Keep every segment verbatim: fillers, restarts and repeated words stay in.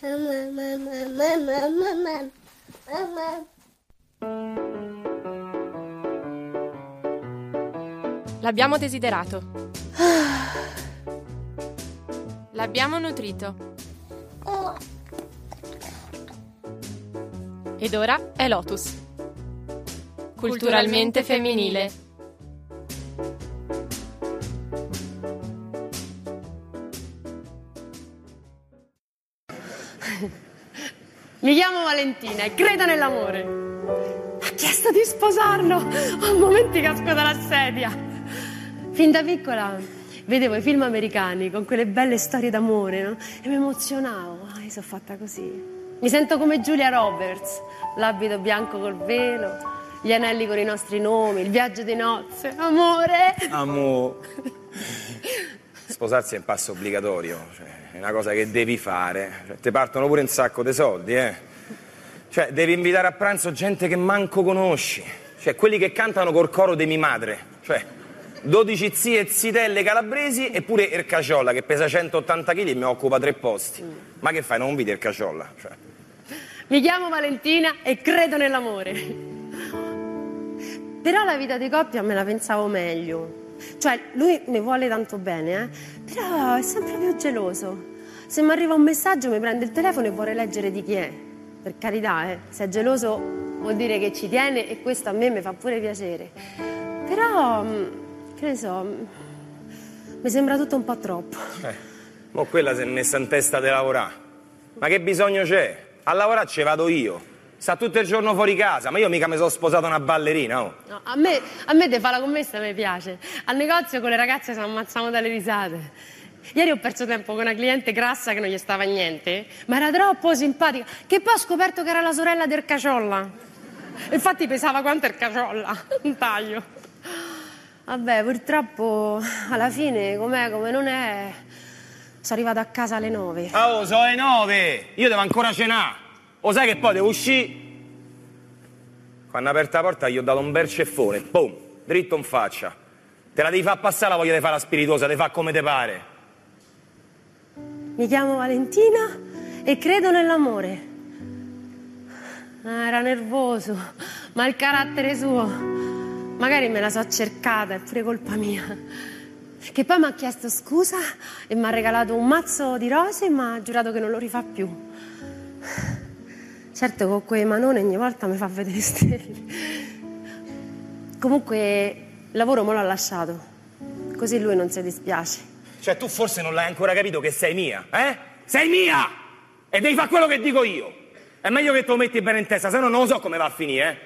L'abbiamo desiderato. L'abbiamo nutrito. Ed ora è Lotus. Culturalmente femminile. Mi chiamo Valentina e credo nell'amore. Ha chiesto di sposarlo. Ho momenti casco dalla sedia. Fin da piccola vedevo i film americani con quelle belle storie d'amore, no? E mi emozionavo. Ah, io sono fatta così. Mi sento come Julia Roberts, l'abito bianco col velo, gli anelli con i nostri nomi, il viaggio di nozze, amore! Amore! Sposarsi è un passo obbligatorio, cioè, è una cosa che devi fare, cioè, te partono pure un sacco di soldi, eh! Cioè, devi invitare a pranzo gente che manco conosci, cioè, quelli che cantano col coro de mi madre, cioè, dodici zie e zitelle calabresi e pure Ercaciolla che pesa centottanta chili e mi occupa tre posti. Mm. Ma che fai, non vedi Ercaciolla? Cioè. Mi chiamo Valentina e credo nell'amore. Però la vita di coppia me la pensavo meglio. Cioè, lui mi vuole tanto bene, eh? Però è sempre più geloso. Se mi arriva un messaggio mi prende il telefono e vuole leggere di chi è. Per carità, eh? Se è geloso vuol dire che ci tiene e questo a me mi fa pure piacere. Però, che ne so, mi sembra tutto un po' troppo. Eh. Mo' quella si è messa in testa di lavorare. Ma che bisogno c'è? A lavorare ci vado io. Sta tutto il giorno fuori casa, ma io mica mi sono sposata una ballerina, oh. No, a me, a me te fa la commessa, mi piace. Al negozio con le ragazze si ammazzavano dalle risate. Ieri ho perso tempo con una cliente grassa che non gli stava niente, ma era troppo simpatica, che poi ho scoperto che era la sorella del Caciolla. Infatti pesava quanto il Caciolla, un taglio. Vabbè, purtroppo alla fine com'è, come non è... Sono arrivato a casa alle nove. Oh, sono le nove! Io devo ancora cenare. O sai che poi devo uscire? Quando ha aperto la porta gli ho dato un bel ceffone. Boom! Dritto in faccia. Te la devi far passare, la voglia di fare la spiritosa, te fa come te pare. Mi chiamo Valentina e credo nell'amore. Ah, era nervoso, ma il carattere suo. Magari me la so cercata, è pure colpa mia. Che poi mi ha chiesto scusa e mi ha regalato un mazzo di rose e mi ha giurato che non lo rifà più. Certo, con quei manone ogni volta mi fa vedere stelle. Comunque il lavoro me l'ha lasciato, così lui non si dispiace. Cioè tu forse non l'hai ancora capito che sei mia, eh? Sei mia! E devi fare quello che dico io. È meglio che te lo metti bene in testa, se no non lo so come va a finire, eh?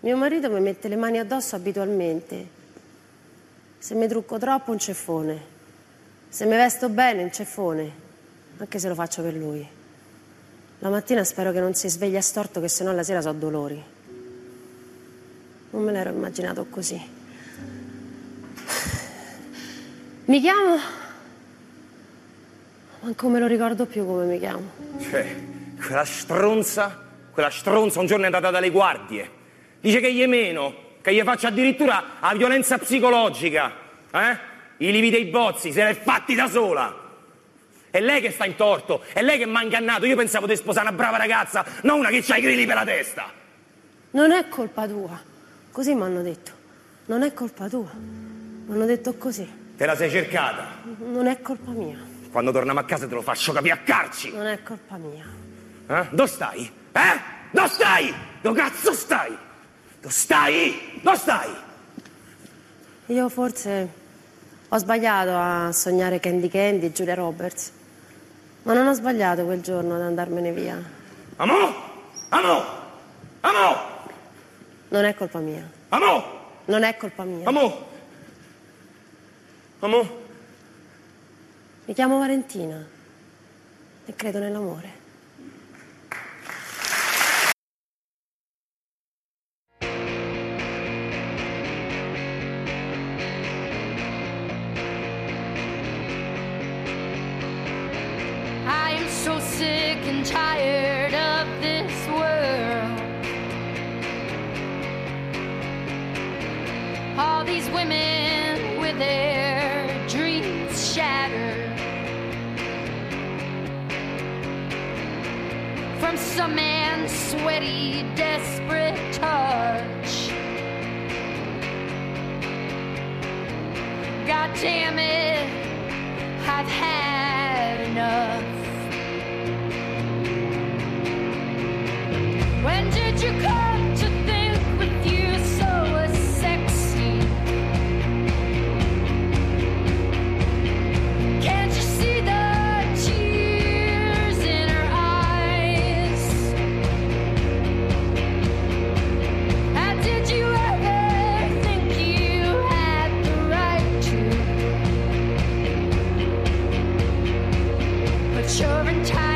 Mio marito mi mette le mani addosso abitualmente. Se mi trucco troppo, un ceffone. Se mi vesto bene, un ceffone. Anche se lo faccio per lui. La mattina spero che non si sveglia storto, che sennò la sera so dolori. Non me l'ero immaginato così. Mi chiamo... Manco me lo ricordo più come mi chiamo. Cioè, quella stronza... Quella stronza un giorno è andata dalle guardie. Dice che gli è meno... che gli faccia addirittura la violenza psicologica, eh? I lividi e i bozzi, se l'è fatti da sola. È lei che sta in torto, è lei che mi ha ingannato, io pensavo di sposare una brava ragazza, non una che c'ha i grilli per la testa. Non è colpa tua, così mi hanno detto, non è colpa tua, mi hanno detto così. Te la sei cercata? Non è colpa mia. Quando torniamo a casa te lo faccio capire a carci. Non è colpa mia. Eh? Dove stai? Eh? Dove stai? Dove cazzo stai? Stai! Non stai! Io forse ho sbagliato a sognare Candy Candy e Julia Roberts, ma non ho sbagliato quel giorno ad andarmene via. Amò! Amò! Amò! Non è colpa mia. Amò! Non è colpa mia. Amò! Amò! Mi chiamo Valentina e credo nell'amore. Tired of this world, all these women with their dreams shattered. from some man's sweaty, desperate touch. God damn it, I've had enough. When did you come to think with you so sexy? Can't you see the tears in her eyes? How did you ever think you had the right to put your entire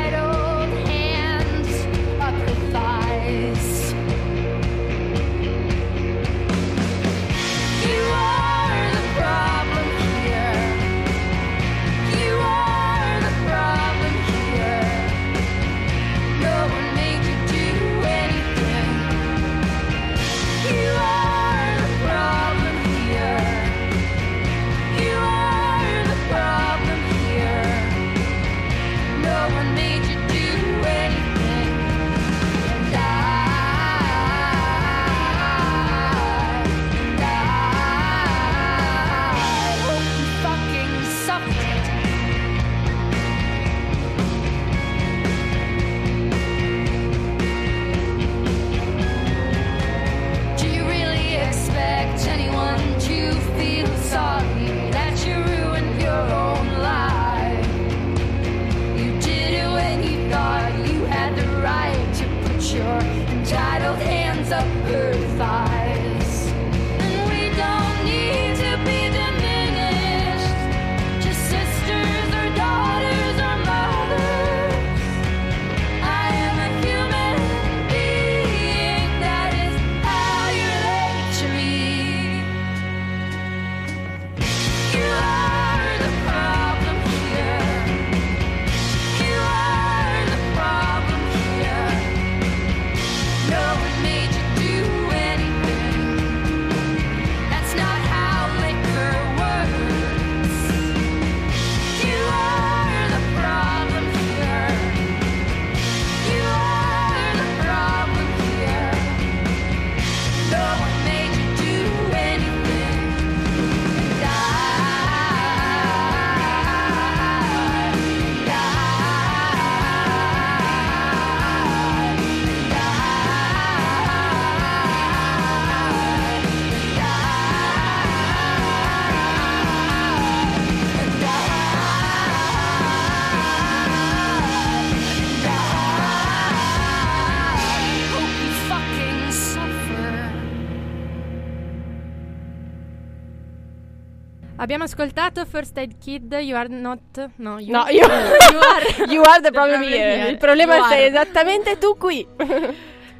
Abbiamo ascoltato First Aid Kid, You Are Not... No, You, no, you, you, are, you Are The Problem Here. Il problema sei esattamente tu qui.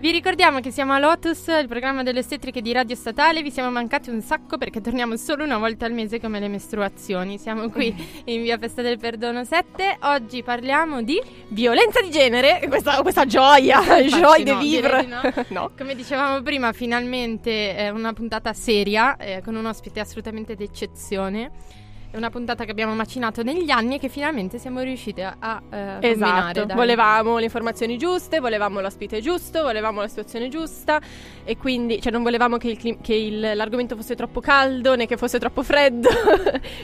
Vi ricordiamo che siamo a Lotus, il programma delle ostetriche di Radio Statale. Vi siamo mancati un sacco perché torniamo solo una volta al mese come le mestruazioni. Siamo qui in Via Festa del Perdono sette. Oggi parliamo di violenza di genere, questa, questa gioia, gioia de no, vivre. No. No. Come dicevamo prima, finalmente è una puntata seria, eh, con un ospite assolutamente d'eccezione. È una puntata che abbiamo macinato negli anni e che finalmente siamo riuscite a, a eh, esatto. combinare. Dai. Volevamo le informazioni giuste, volevamo l'ospite giusto, volevamo la situazione giusta e quindi, cioè, non volevamo che, il clim- che il, l'argomento fosse troppo caldo né che fosse troppo freddo.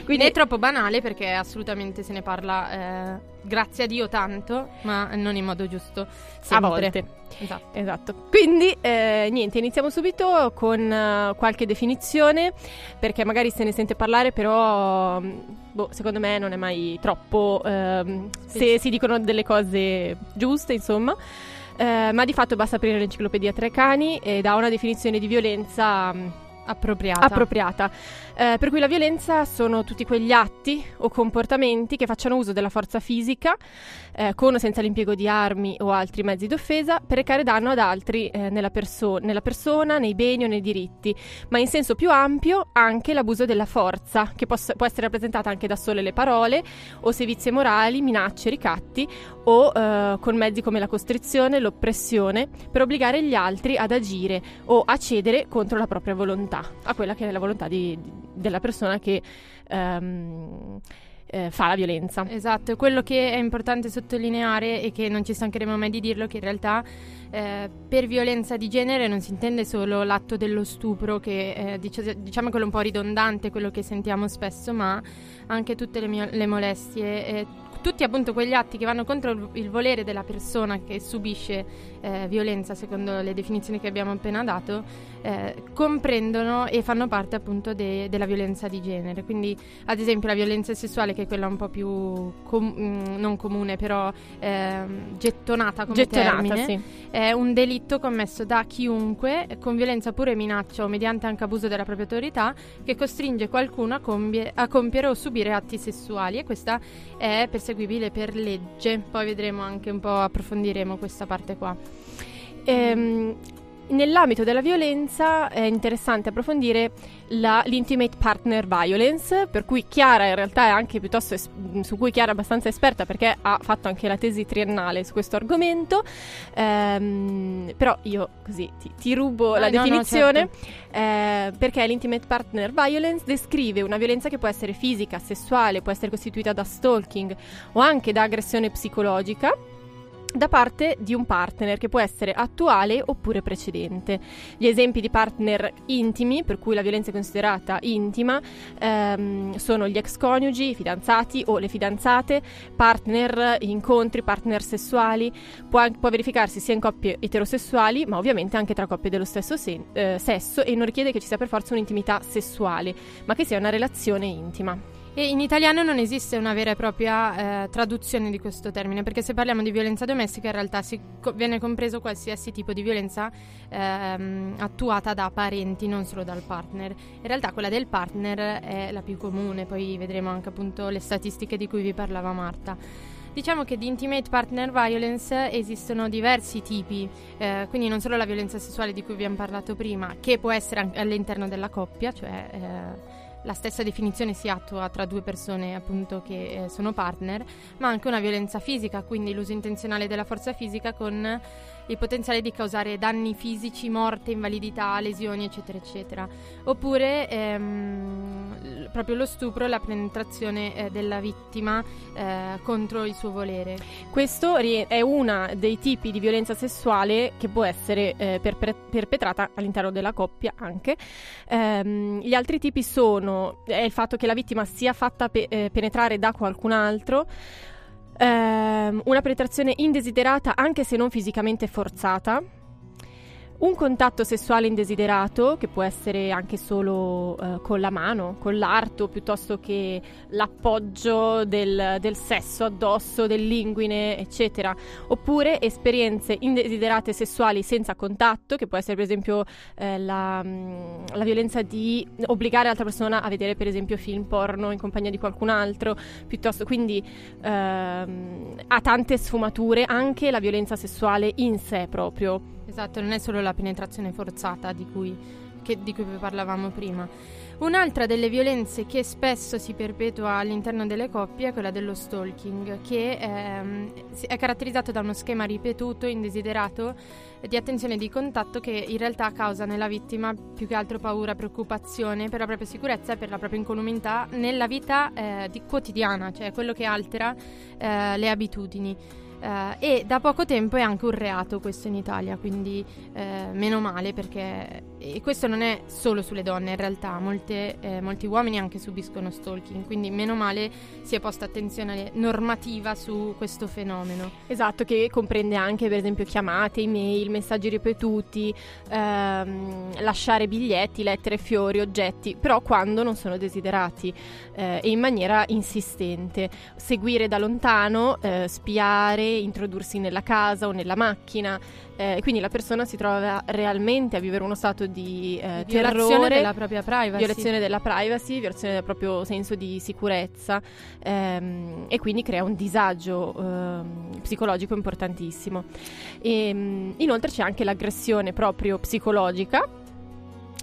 Quindi né troppo banale, perché assolutamente se ne parla, eh, grazie a Dio tanto, ma non in modo giusto sempre. A volte. Esatto. Esatto. Quindi eh, niente, iniziamo subito con uh, qualche definizione, perché magari se ne sente parlare, però boh, secondo me non è mai troppo uh, se si dicono delle cose giuste, insomma. Uh, ma di fatto basta aprire l'enciclopedia Treccani e dà una definizione di violenza um, appropriata, appropriata. Eh, per cui la violenza sono tutti quegli atti o comportamenti che facciano uso della forza fisica, eh, con o senza l'impiego di armi o altri mezzi d'offesa, per recare danno ad altri, eh, nella, perso- nella persona, nei beni o nei diritti, ma in senso più ampio anche l'abuso della forza, che poss- può essere rappresentata anche da sole le parole o sevizie morali, minacce, ricatti o eh, con mezzi come la costrizione, l'oppressione, per obbligare gli altri ad agire o a cedere contro la propria volontà, a quella che è la volontà di, di della persona che um, eh, fa la violenza. Esatto, quello che è importante sottolineare, e che non ci stancheremo mai di dirlo, che in realtà eh, per violenza di genere non si intende solo l'atto dello stupro, che eh, dic- diciamo quello un po' ridondante, quello che sentiamo spesso, ma anche tutte le, mio- le molestie, eh, tutti appunto quegli atti che vanno contro il volere della persona che subisce eh, violenza, secondo le definizioni che abbiamo appena dato, eh, comprendono e fanno parte appunto de- della violenza di genere. Quindi ad esempio la violenza sessuale, che è quella un po' più com- non comune però eh, gettonata come gettonata, termine, sì. È un delitto commesso da chiunque con violenza pure, minaccia o mediante anche abuso della propria autorità, che costringe qualcuno a, compie- a compiere o subire atti sessuali, e questa è per seguibile per legge. Poi vedremo anche un po', approfondiremo questa parte qua. Ehm, nell'ambito della violenza è interessante approfondire la, l'intimate partner violence, per cui Chiara in realtà è anche piuttosto es- su cui Chiara è abbastanza esperta, perché ha fatto anche la tesi triennale su questo argomento. Ehm, però io così ti, ti rubo eh, la no, definizione, no, certo. eh, perché l'intimate partner violence descrive una violenza che può essere fisica, sessuale, può essere costituita da stalking o anche da aggressione psicologica da parte di un partner, che può essere attuale oppure precedente. Gli esempi di partner intimi, per cui la violenza è considerata intima, ehm, sono gli ex coniugi, i fidanzati o le fidanzate, partner incontri, partner sessuali. Può, può verificarsi sia in coppie eterosessuali, ma ovviamente anche tra coppie dello stesso sen- eh, sesso, e non richiede che ci sia per forza un'intimità sessuale, ma che sia una relazione intima. E in italiano non esiste una vera e propria eh, traduzione di questo termine, perché se parliamo di violenza domestica in realtà si co- viene compreso qualsiasi tipo di violenza ehm, attuata da parenti, non solo dal partner. In realtà quella del partner è la più comune, poi vedremo anche appunto le statistiche di cui vi parlava Marta. Diciamo che di intimate partner violence esistono diversi tipi, eh, quindi non solo la violenza sessuale di cui abbiamo parlato prima, che può essere anche all'interno della coppia, cioè eh, la stessa definizione si attua tra due persone appunto che eh, sono partner, ma anche una violenza fisica, quindi l'uso intenzionale della forza fisica con il potenziale di causare danni fisici, morte, invalidità, lesioni, eccetera eccetera. Oppure ehm, proprio lo stupro e la penetrazione eh, della vittima eh, contro il suo volere. Questo è uno dei tipi di violenza sessuale che può essere eh, perpre- perpetrata all'interno della coppia anche. Ehm, gli altri tipi sono: è il fatto che la vittima sia fatta pe- eh, penetrare da qualcun altro, ehm, una penetrazione indesiderata anche se non fisicamente forzata, un contatto sessuale indesiderato, che può essere anche solo eh, con la mano, con l'arto, piuttosto che l'appoggio del, del sesso addosso, dell'inguine, eccetera. Oppure esperienze indesiderate sessuali senza contatto, che può essere per esempio eh, la, la violenza di obbligare l'altra persona a vedere per esempio film porno in compagnia di qualcun altro, piuttosto. Quindi ehm, ha tante sfumature anche la violenza sessuale in sé proprio. Esatto, non è solo la penetrazione forzata di cui, che, di cui parlavamo prima. Un'altra delle violenze che spesso si perpetua all'interno delle coppie è quella dello stalking, che ehm, è caratterizzato da uno schema ripetuto, indesiderato, di attenzione e di contatto, che in realtà causa nella vittima più che altro paura, preoccupazione per la propria sicurezza e per la propria incolumità nella vita eh, di, quotidiana, cioè quello che altera eh, le abitudini. Uh, e da poco tempo è anche un reato questo in Italia, quindi uh, meno male, perché e questo non è solo sulle donne in realtà, molte, eh, molti uomini anche subiscono stalking, quindi meno male si è posta attenzione normativa su questo fenomeno. Esatto, che comprende anche per esempio chiamate, email, messaggi ripetuti, ehm, lasciare biglietti, lettere, fiori, oggetti, però quando non sono desiderati eh, e in maniera insistente, seguire da lontano, eh, spiare, introdursi nella casa o nella macchina, eh, quindi la persona si trova realmente a vivere uno stato di eh, terrore, della propria privacy. Violazione della privacy, violazione del proprio senso di sicurezza, ehm, e quindi crea un disagio ehm, psicologico importantissimo. E, inoltre c'è anche l'aggressione proprio psicologica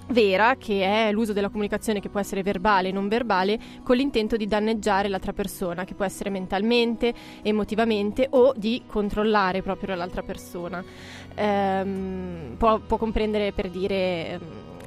vera, che è l'uso della comunicazione, che può essere verbale e non verbale, con l'intento di danneggiare l'altra persona, che può essere mentalmente, emotivamente, o di controllare proprio l'altra persona. Ehm, può, può comprendere, per dire,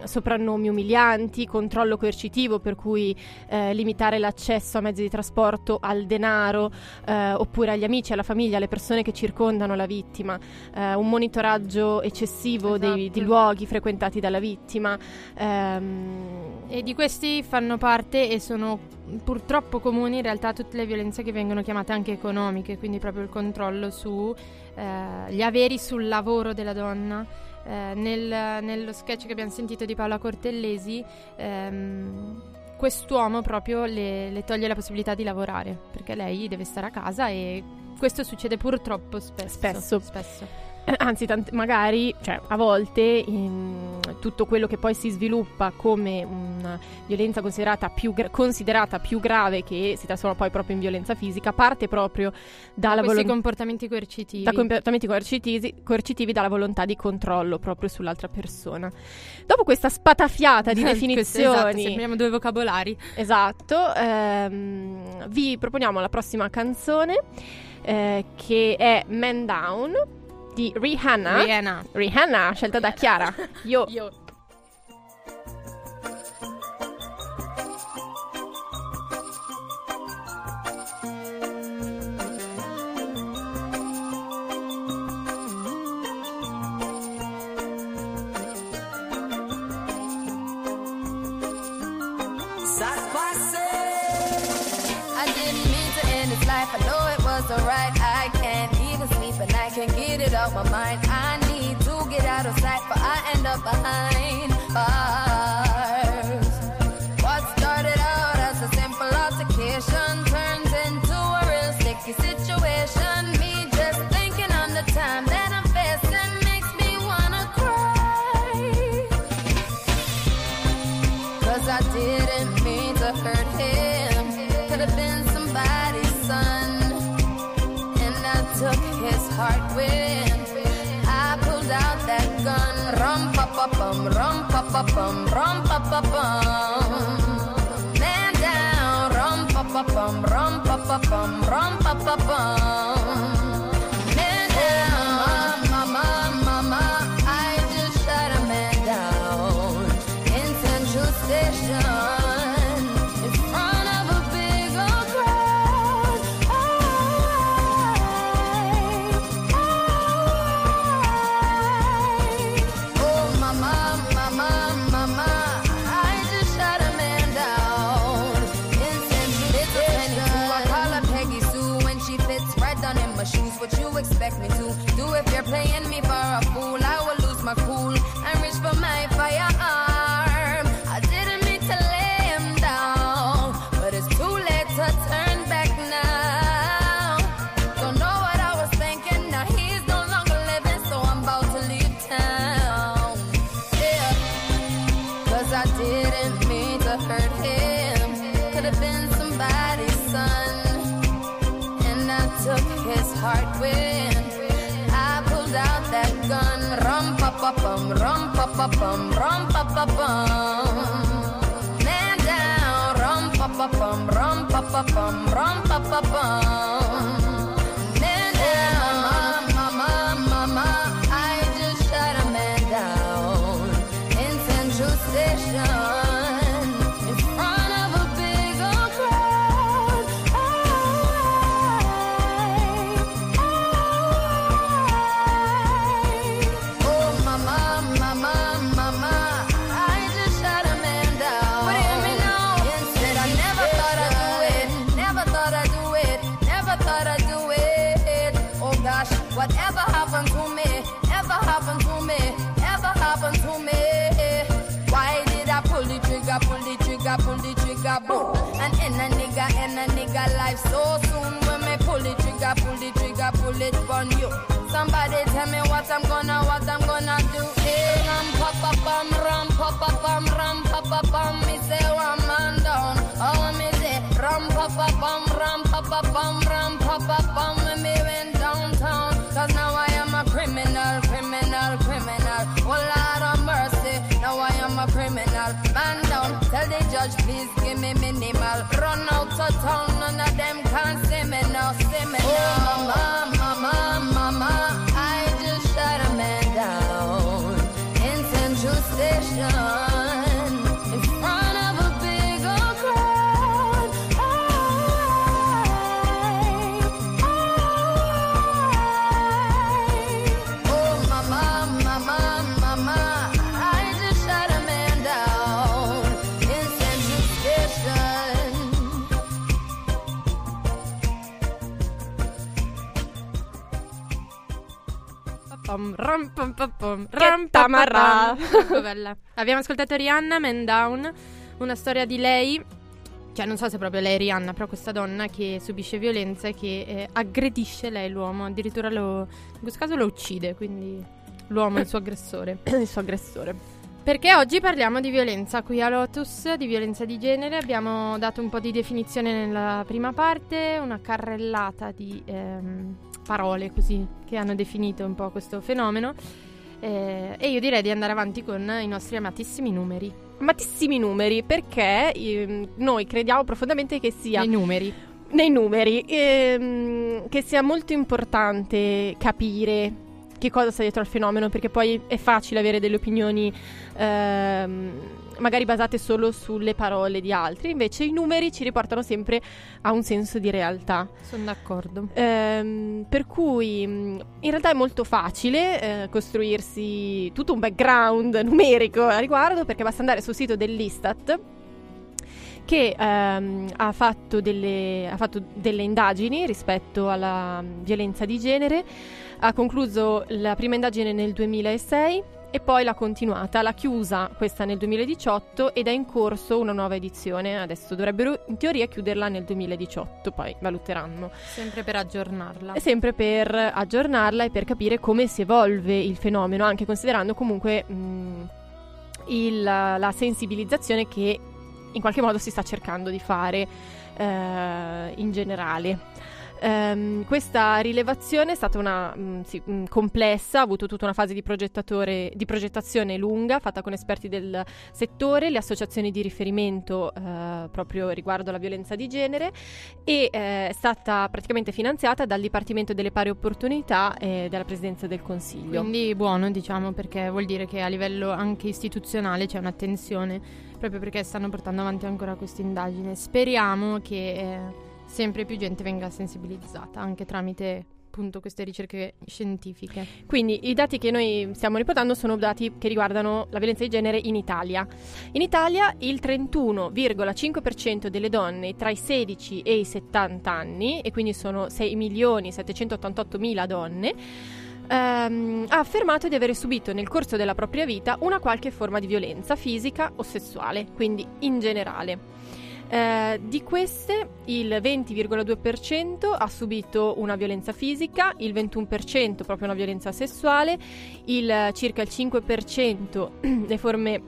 soprannomi umilianti, controllo coercitivo, per cui eh, limitare l'accesso a mezzi di trasporto, al denaro, eh, oppure agli amici, alla famiglia, alle persone che circondano la vittima, eh, un monitoraggio eccessivo, esatto, dei, di luoghi frequentati dalla vittima. Ehm... E di questi fanno parte e sono purtroppo comuni in realtà tutte le violenze che vengono chiamate anche economiche, quindi proprio il controllo su eh, gli averi sul lavoro della donna. Eh, nel, nello sketch che abbiamo sentito di Paola Cortellesi, ehm, quest'uomo proprio le, le toglie la possibilità di lavorare perché lei deve stare a casa, e questo succede purtroppo spesso. Spesso, spesso. Eh, anzi, tant- magari, cioè, a volte in tutto quello che poi si sviluppa come una violenza considerata più, gra- considerata più grave, che si trasforma poi proprio in violenza fisica, parte proprio dalla volontà, questi comportamenti coercitivi. Da comportamenti coercitivi, coercitivi, dalla volontà di controllo proprio sull'altra persona. Dopo questa spatafiata di definizioni, esatto, sembriamo due vocabolari. Esatto, ehm, vi proponiamo la prossima canzone, eh, che è Man Down di Rihanna. Rihanna. Rihanna, scelta da Chiara. Io. Io. I didn't mean to end this life. I know it was alright. I can't even sleep and I can't get it off my mind. I need to get out of sight, but I end up behind bars. What started out as a simple altercation turns into a real sticky situation. Me just thinking on the time that I'm facing makes me wanna cry. Cause I didn't mean to hurt him. Could've been somebody's son, and I took his heart when I pulled out that gun. Rum pa pa bum, rum pa pa bum, rum pa pa bum. Man down. Rum pa pa bum, rum pa pa bum, rum pa pa bum. Man down. Mama, mama, I just shot a man down in Central Station. Expect me to do if you're playing me for a fool. I will lose my cool and reach for my firearm. I didn't mean to lay him down, but it's too late to turn back now. Don't know what I was thinking. Now he's no longer living, so I'm about to leave town. Yeah, cause I didn't mean to hurt him. Could've been somebody's son, and I took his heart with. Rum pa pa bum, rum pa pa bum, rum pa pa bum. Man down. Rum pa pa bum, rum pa pa bum, rum pa pa bum. Man down. Mama, mama, mama, I just shot a man down in Central Station. And in a nigga, in a nigga life so soon. When me pull the trigger, pull the trigger, pull it on you. Somebody tell me what I'm gonna, what I'm gonna do. Hey, ram pa pa bam, ram pa pa bam, ram pa pa bam. Me say one man down. Oh, me say ram pa pa bam, ram pa pa bam, ram pa pa bam. When me went downtown, cause now I am a criminal, criminal, criminal. Oh Lord of mercy, now I am a criminal. Man down, tell the judge please. Me minimal, run out of town, none of them can see me now, see me now. Oh, mama, mama, mama, I just shot a man down in Central Station. pom, ram pom pom pom, ram tamarra. Bella. Abbiamo ascoltato Rihanna, Man Down, una storia di lei, cioè non so se proprio lei è Rihanna, però questa donna che subisce violenza e che eh, aggredisce lei l'uomo, addirittura lo, in questo caso lo uccide, quindi l'uomo è il suo aggressore. Il suo aggressore. Perché oggi parliamo di violenza qui a Lotus, di violenza di genere. Abbiamo dato un po' di definizione nella prima parte, una carrellata di ehm, parole così che hanno definito un po' questo fenomeno, eh, e io direi di andare avanti con i nostri amatissimi numeri. Amatissimi numeri, perché eh, noi crediamo profondamente che sia... I numeri. Nei numeri, ehm, che sia molto importante capire che cosa sta dietro al fenomeno, perché poi è facile avere delle opinioni ehm, magari basate solo sulle parole di altri, invece i numeri ci riportano sempre a un senso di realtà. Sono d'accordo. Ehm, per cui in realtà è molto facile eh, costruirsi tutto un background numerico a riguardo, perché basta andare sul sito dell'ISTAT, che ehm, ha fatto delle, ha fatto delle indagini rispetto alla violenza di genere. Ha concluso la prima indagine nel duemilasei e poi l'ha continuata, l'ha chiusa questa nel duemiladiciotto ed è in corso una nuova edizione. Adesso dovrebbero in teoria chiuderla nel duemiladiciotto, poi valuteranno. Sempre per aggiornarla. E sempre per aggiornarla e per capire come si evolve il fenomeno, anche considerando comunque mh, il, la sensibilizzazione che in qualche modo si sta cercando di fare eh, in generale. Um, questa rilevazione è stata una um, sì, um, complessa, ha avuto tutta una fase di progettatore di progettazione lunga, fatta con esperti del settore, le associazioni di riferimento uh, proprio riguardo alla violenza di genere, e uh, è stata praticamente finanziata dal Dipartimento delle Pari Opportunità e dalla Presidenza del Consiglio. Quindi buono, diciamo, perché vuol dire che a livello anche istituzionale c'è un'attenzione, proprio perché stanno portando avanti ancora questa indagine. Speriamo che eh, sempre più gente venga sensibilizzata anche tramite appunto queste ricerche scientifiche. Quindi i dati che noi stiamo riportando sono dati che riguardano la violenza di genere in Italia. In Italia il trentuno virgola cinque per cento delle donne tra i sedici e i settanta anni, e quindi sono sei milioni settecentottantottomila donne, ehm, ha affermato di aver subito nel corso della propria vita una qualche forma di violenza fisica o sessuale, quindi in generale. Eh, di queste il venti virgola due per cento ha subito una violenza fisica, il ventuno per cento proprio una violenza sessuale, il circa il cinque per cento le forme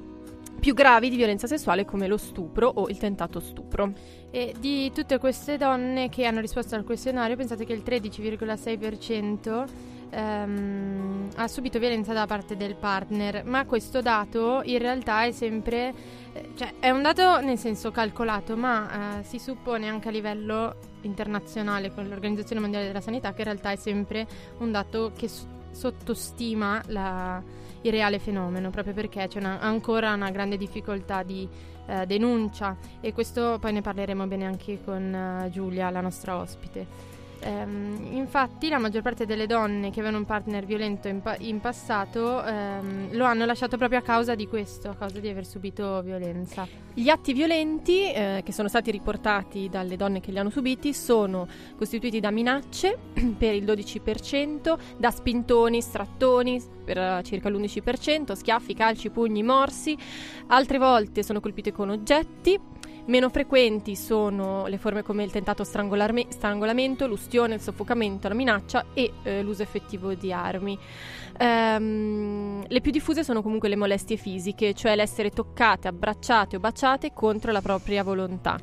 più gravi di violenza sessuale come lo stupro o il tentato stupro. E di tutte queste donne che hanno risposto al questionario, pensate che il tredici virgola sei per cento ehm, ha subito violenza da parte del partner, ma questo dato in realtà è sempre... Cioè, è un dato nel senso calcolato, ma eh, si suppone anche a livello internazionale con l'Organizzazione Mondiale della Sanità, che in realtà è sempre un dato che s- sottostima la, il reale fenomeno, proprio perché c'è una, ancora una grande difficoltà di eh, denuncia, e questo poi ne parleremo bene anche con eh, Giulia, la nostra ospite. Um, infatti la maggior parte delle donne che avevano un partner violento in, pa- in passato um, lo hanno lasciato proprio a causa di questo, a causa di aver subito violenza. Gli atti violenti eh, che sono stati riportati dalle donne che li hanno subiti sono costituiti da minacce per il dodici per cento, da spintoni, strattoni per circa l'undici per cento, schiaffi, calci, pugni, morsi. Altre volte sono colpite con oggetti. Meno frequenti sono le forme come il tentato strangolamento, l'ustione, il soffocamento, la minaccia e eh, l'uso effettivo di armi. Ehm, le più diffuse sono comunque le molestie fisiche, cioè l'essere toccate, abbracciate o baciate contro la propria volontà.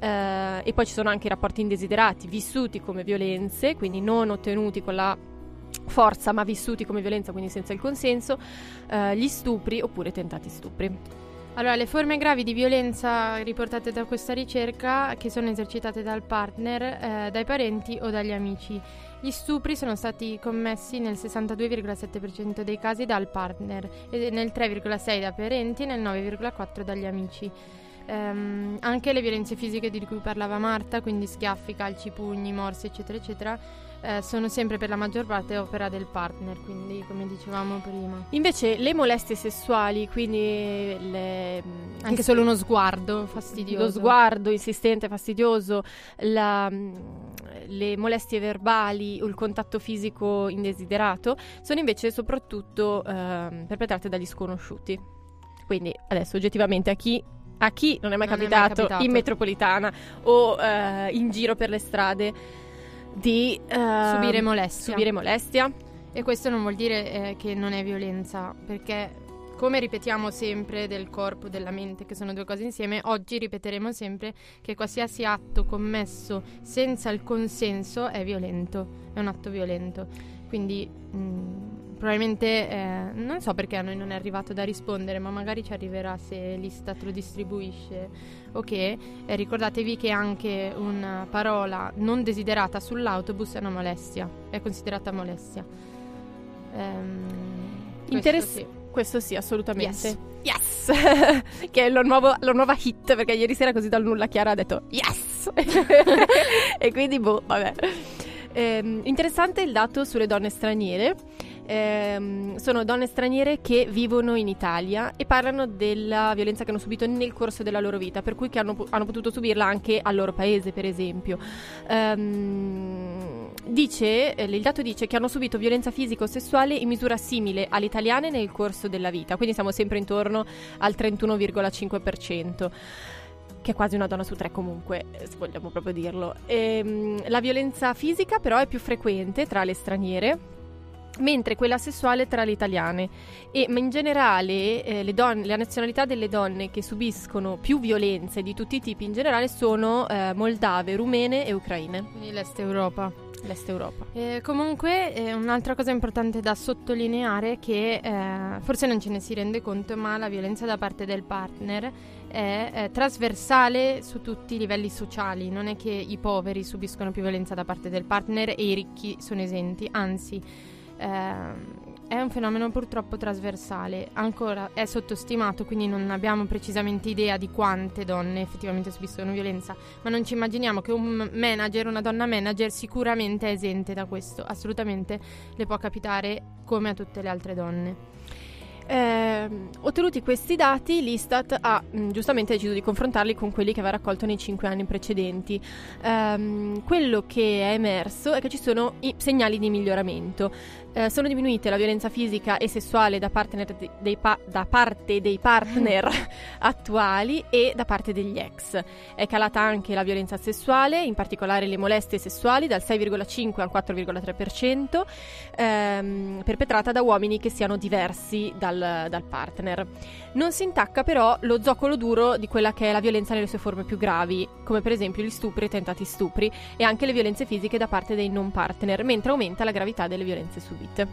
Ehm, e poi ci sono anche i rapporti indesiderati, vissuti come violenze, quindi non ottenuti con la forza, ma vissuti come violenza, quindi senza il consenso, eh, gli stupri oppure tentati stupri. Allora, le forme gravi di violenza riportate da questa ricerca che sono esercitate dal partner, eh, dai parenti o dagli amici. Gli stupri sono stati commessi nel sessantadue virgola sette per cento dei casi dal partner, e nel tre virgola sei per cento da parenti e nel nove virgola quattro per cento dagli amici. Ehm, anche le violenze fisiche di cui parlava Marta, quindi schiaffi, calci, pugni, morsi, eccetera, eccetera, eh, sono sempre per la maggior parte opera del partner, quindi come dicevamo prima. Invece le molestie sessuali, quindi le, anche solo uno sguardo fastidioso, lo sguardo insistente fastidioso, la, le molestie verbali o il contatto fisico indesiderato sono invece soprattutto eh, perpetrate dagli sconosciuti. Quindi adesso oggettivamente a chi a chi non è mai, non capitato, è mai capitato in metropolitana o eh, in giro per le strade di eh, subire molestia. subire molestia E questo non vuol dire eh, che non è violenza, perché come ripetiamo sempre del corpo e della mente, che sono due cose insieme, oggi ripeteremo sempre che qualsiasi atto commesso senza il consenso è violento, è un atto violento. Quindi mh, probabilmente, eh, non so perché a noi non è arrivato da rispondere, ma magari ci arriverà se l'Istat lo distribuisce. Ok, eh, ricordatevi che anche una parola non desiderata sull'autobus è una molestia, è considerata molestia. Ehm, Interessante. Questo sì, assolutamente. Yes! Yes! Che è lo nuovo, la nuova hit, perché ieri sera così dal nulla Chiara ha detto yes! E quindi boh, vabbè. Eh, interessante il dato sulle donne straniere. Eh, sono donne straniere che vivono in Italia e parlano della violenza che hanno subito nel corso della loro vita, per cui che hanno, hanno potuto subirla anche al loro paese, per esempio. Um, dice, il dato dice che hanno subito violenza fisica o sessuale in misura simile alle italiane nel corso della vita, quindi siamo sempre intorno al trentuno virgola cinque per cento. Che è quasi una donna su tre comunque, se vogliamo proprio dirlo. Ehm, la violenza fisica però è più frequente tra le straniere, mentre quella sessuale tra le italiane. E ma in generale eh, le donne, la nazionalità delle donne che subiscono più violenze di tutti i tipi in generale sono eh, moldave, rumene e ucraine. Quindi l'est Europa. L'est Europa. Eh, comunque eh, un'altra cosa importante da sottolineare è che eh, forse non ce ne si rende conto, ma la violenza da parte del partner è eh, trasversale su tutti i livelli sociali. Non è che i poveri subiscono più violenza da parte del partner e i ricchi sono esenti, anzi eh, è un fenomeno purtroppo trasversale, ancora è sottostimato, quindi non abbiamo precisamente idea di quante donne effettivamente subiscono violenza, ma non ci immaginiamo che un manager, una donna manager sicuramente è esente da questo, assolutamente le può capitare come a tutte le altre donne. Eh, ottenuti questi dati, l'Istat ha mh, giustamente deciso di confrontarli con quelli che aveva raccolto nei cinque anni precedenti. Eh, quello che è emerso è che ci sono i segnali di miglioramento. Eh, sono diminuite la violenza fisica e sessuale da, partner de- dei pa- da parte dei partner attuali e da parte degli ex. È calata anche la violenza sessuale, in particolare le molestie sessuali, dal sei virgola cinque al quattro virgola tre per cento, ehm, perpetrata da uomini che siano diversi dal dal partner. Non si intacca però lo zoccolo duro di quella che è la violenza nelle sue forme più gravi, come per esempio gli stupri e tentati stupri e anche le violenze fisiche da parte dei non partner, mentre aumenta la gravità delle violenze subite.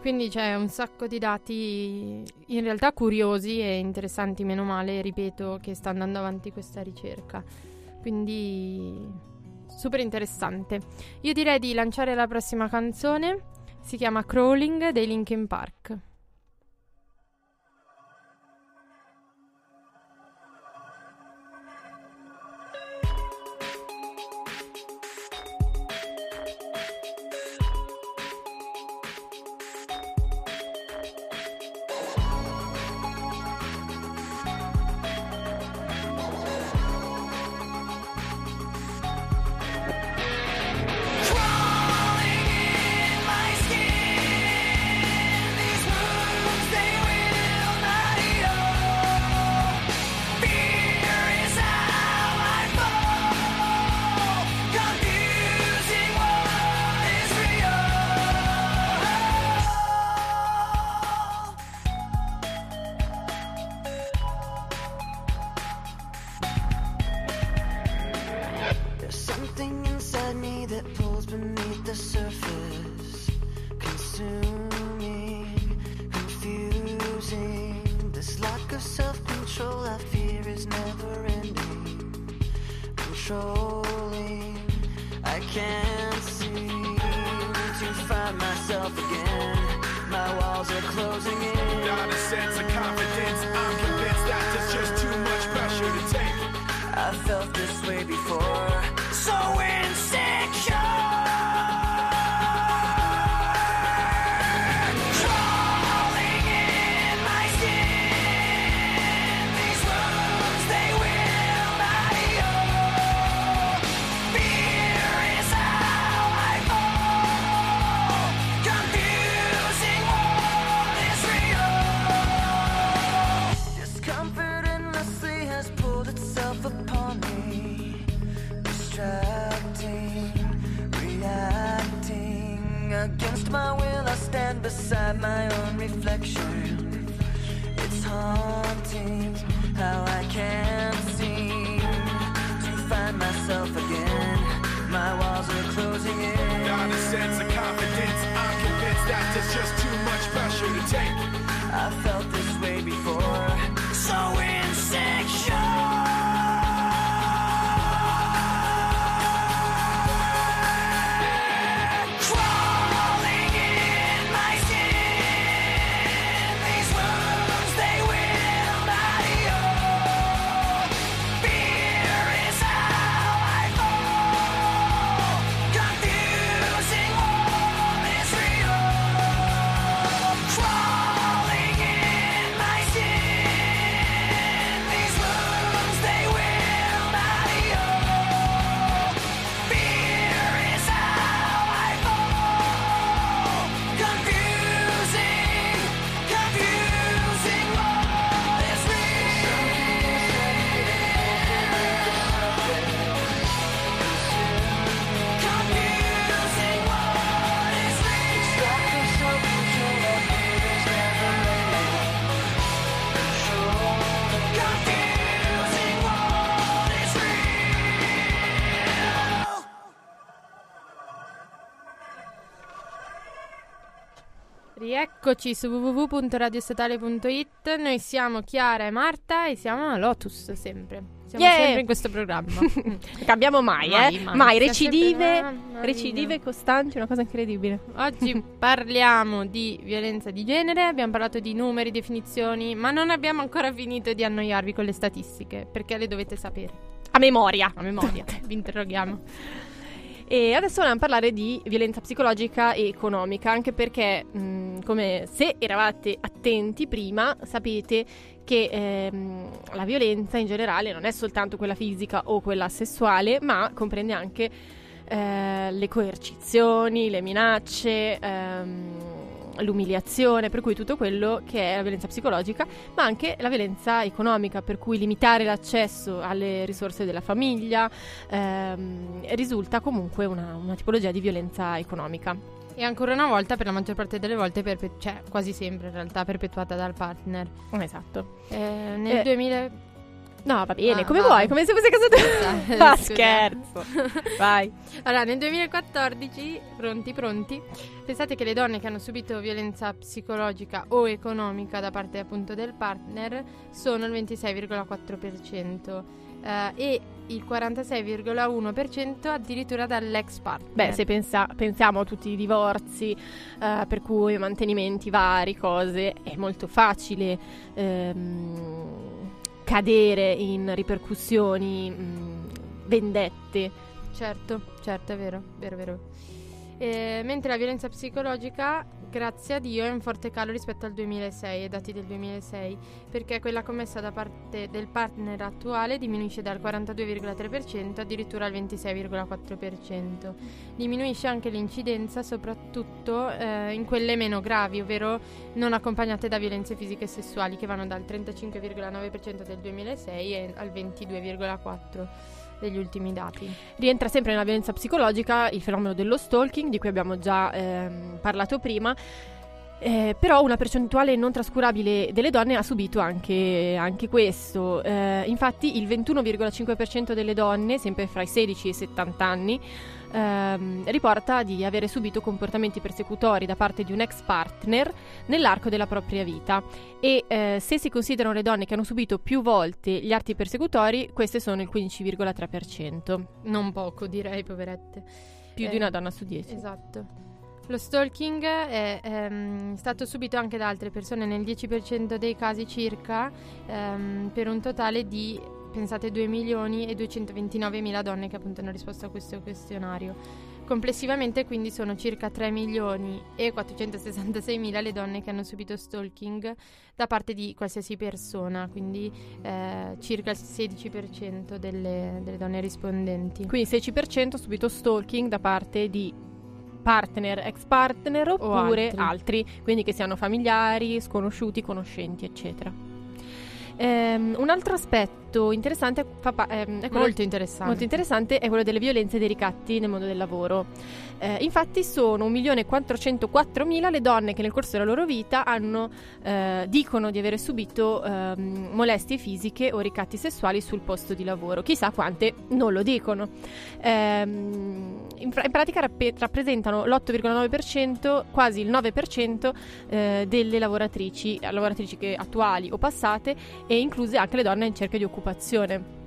Quindi c'è un sacco di dati in realtà curiosi e interessanti, meno male, ripeto, che sta andando avanti questa ricerca, quindi super interessante. Io direi di lanciare la prossima canzone, si chiama Crawling dei Linkin Park. I felt this way before, so insecure. against my will, I stand beside my own reflection. It's haunting how I can't seem to find myself again. My walls are closing in. Not a sense of confidence, I'm convinced that there's just too much pressure to take. I felt this way before, so insecure. Eccoci su w w w punto radio statale punto i t. Noi siamo Chiara e Marta e siamo a Lotus sempre. Siamo yeah. sempre in questo programma. Cambiamo mai, mai eh? Mai, mai. Recidive, una... recidive costanti, una cosa incredibile. Oggi parliamo di violenza di genere, abbiamo parlato di numeri, definizioni, ma non abbiamo ancora finito di annoiarvi con le statistiche, perché le dovete sapere. A memoria. A memoria, vi interroghiamo. E adesso volevamo parlare di violenza psicologica e economica, anche perché, mh, come se eravate attenti prima, sapete che ehm, la violenza in generale non è soltanto quella fisica o quella sessuale, ma comprende anche eh, le coercizioni, le minacce, ehm, l'umiliazione, per cui tutto quello che è la violenza psicologica, ma anche la violenza economica, per cui limitare l'accesso alle risorse della famiglia ehm, risulta comunque una, una tipologia di violenza economica. E ancora una volta, per la maggior parte delle volte, perpe- cioè quasi sempre in realtà, perpetuata dal partner. Esatto. Eh, nel eh. duemila... No, va bene, ah, come va. Vuoi, come se fosse casa tua. Ah, scherzo. Vai. Allora, nel duemilaquattordici, pronti, pronti, pensate che le donne che hanno subito violenza psicologica o economica da parte appunto del partner sono il ventisei virgola quattro per cento. Uh, e il quarantasei virgola uno per cento addirittura dall'ex partner. Beh, se pensa- pensiamo a tutti i divorzi, uh, per cui mantenimenti vari, cose, è molto facile ehm, cadere in ripercussioni, mh, vendette. Certo, certo, è vero, vero, vero. E, mentre la violenza psicologica, grazie a Dio, è in forte calo rispetto al duemilasei, ai dati del duemilasei, perché quella commessa da parte del partner attuale diminuisce dal quarantadue virgola tre per cento addirittura al ventisei virgola quattro per cento. Diminuisce anche l'incidenza, soprattutto eh, in quelle meno gravi, ovvero non accompagnate da violenze fisiche e sessuali, che vanno dal trentacinque virgola nove per cento del duemilasei e al ventidue virgola quattro per cento. Degli ultimi dati. Rientra sempre nella violenza psicologica il fenomeno dello stalking, di cui abbiamo già ehm, parlato prima, eh, però una percentuale non trascurabile delle donne ha subito anche, anche questo. Eh, infatti il ventuno virgola cinque per cento delle donne, sempre fra i sedici e i settanta anni, ehm, riporta di avere subito comportamenti persecutori da parte di un ex partner nell'arco della propria vita. E eh, se si considerano le donne che hanno subito più volte gli atti persecutori, queste sono il quindici virgola tre per cento. Non poco, direi, poverette. Più eh, di una donna su dieci. Esatto. Lo stalking è ehm, stato subito anche da altre persone nel dieci per cento dei casi circa, ehm, per un totale di, pensate, due milioni e duecentoventinovemila donne che appunto hanno risposto a questo questionario. Complessivamente quindi sono circa tre milioni e quattrocentosessantaseimila le donne che hanno subito stalking da parte di qualsiasi persona, quindi eh, circa il sedici per cento delle, delle donne rispondenti. Quindi il sedici per cento ha subito stalking da parte di partner, ex partner oppure altri. altri, quindi che siano familiari, sconosciuti, conoscenti, eccetera. Ehm, un altro aspetto aspetto interessante fa pa- ehm, è quello molto interessante. molto interessante è quello delle violenze e dei ricatti nel mondo del lavoro. Eh, infatti sono un milione quattrocentoquattromila le donne che nel corso della loro vita hanno eh, dicono di avere subito eh, molestie fisiche o ricatti sessuali sul posto di lavoro. Chissà quante non lo dicono. Eh, in, fra- in pratica rapp- rappresentano l'otto virgola nove per cento, quasi il nove per cento eh, delle lavoratrici, lavoratrici che attuali o passate, e incluse anche le donne in cerca di occupazione.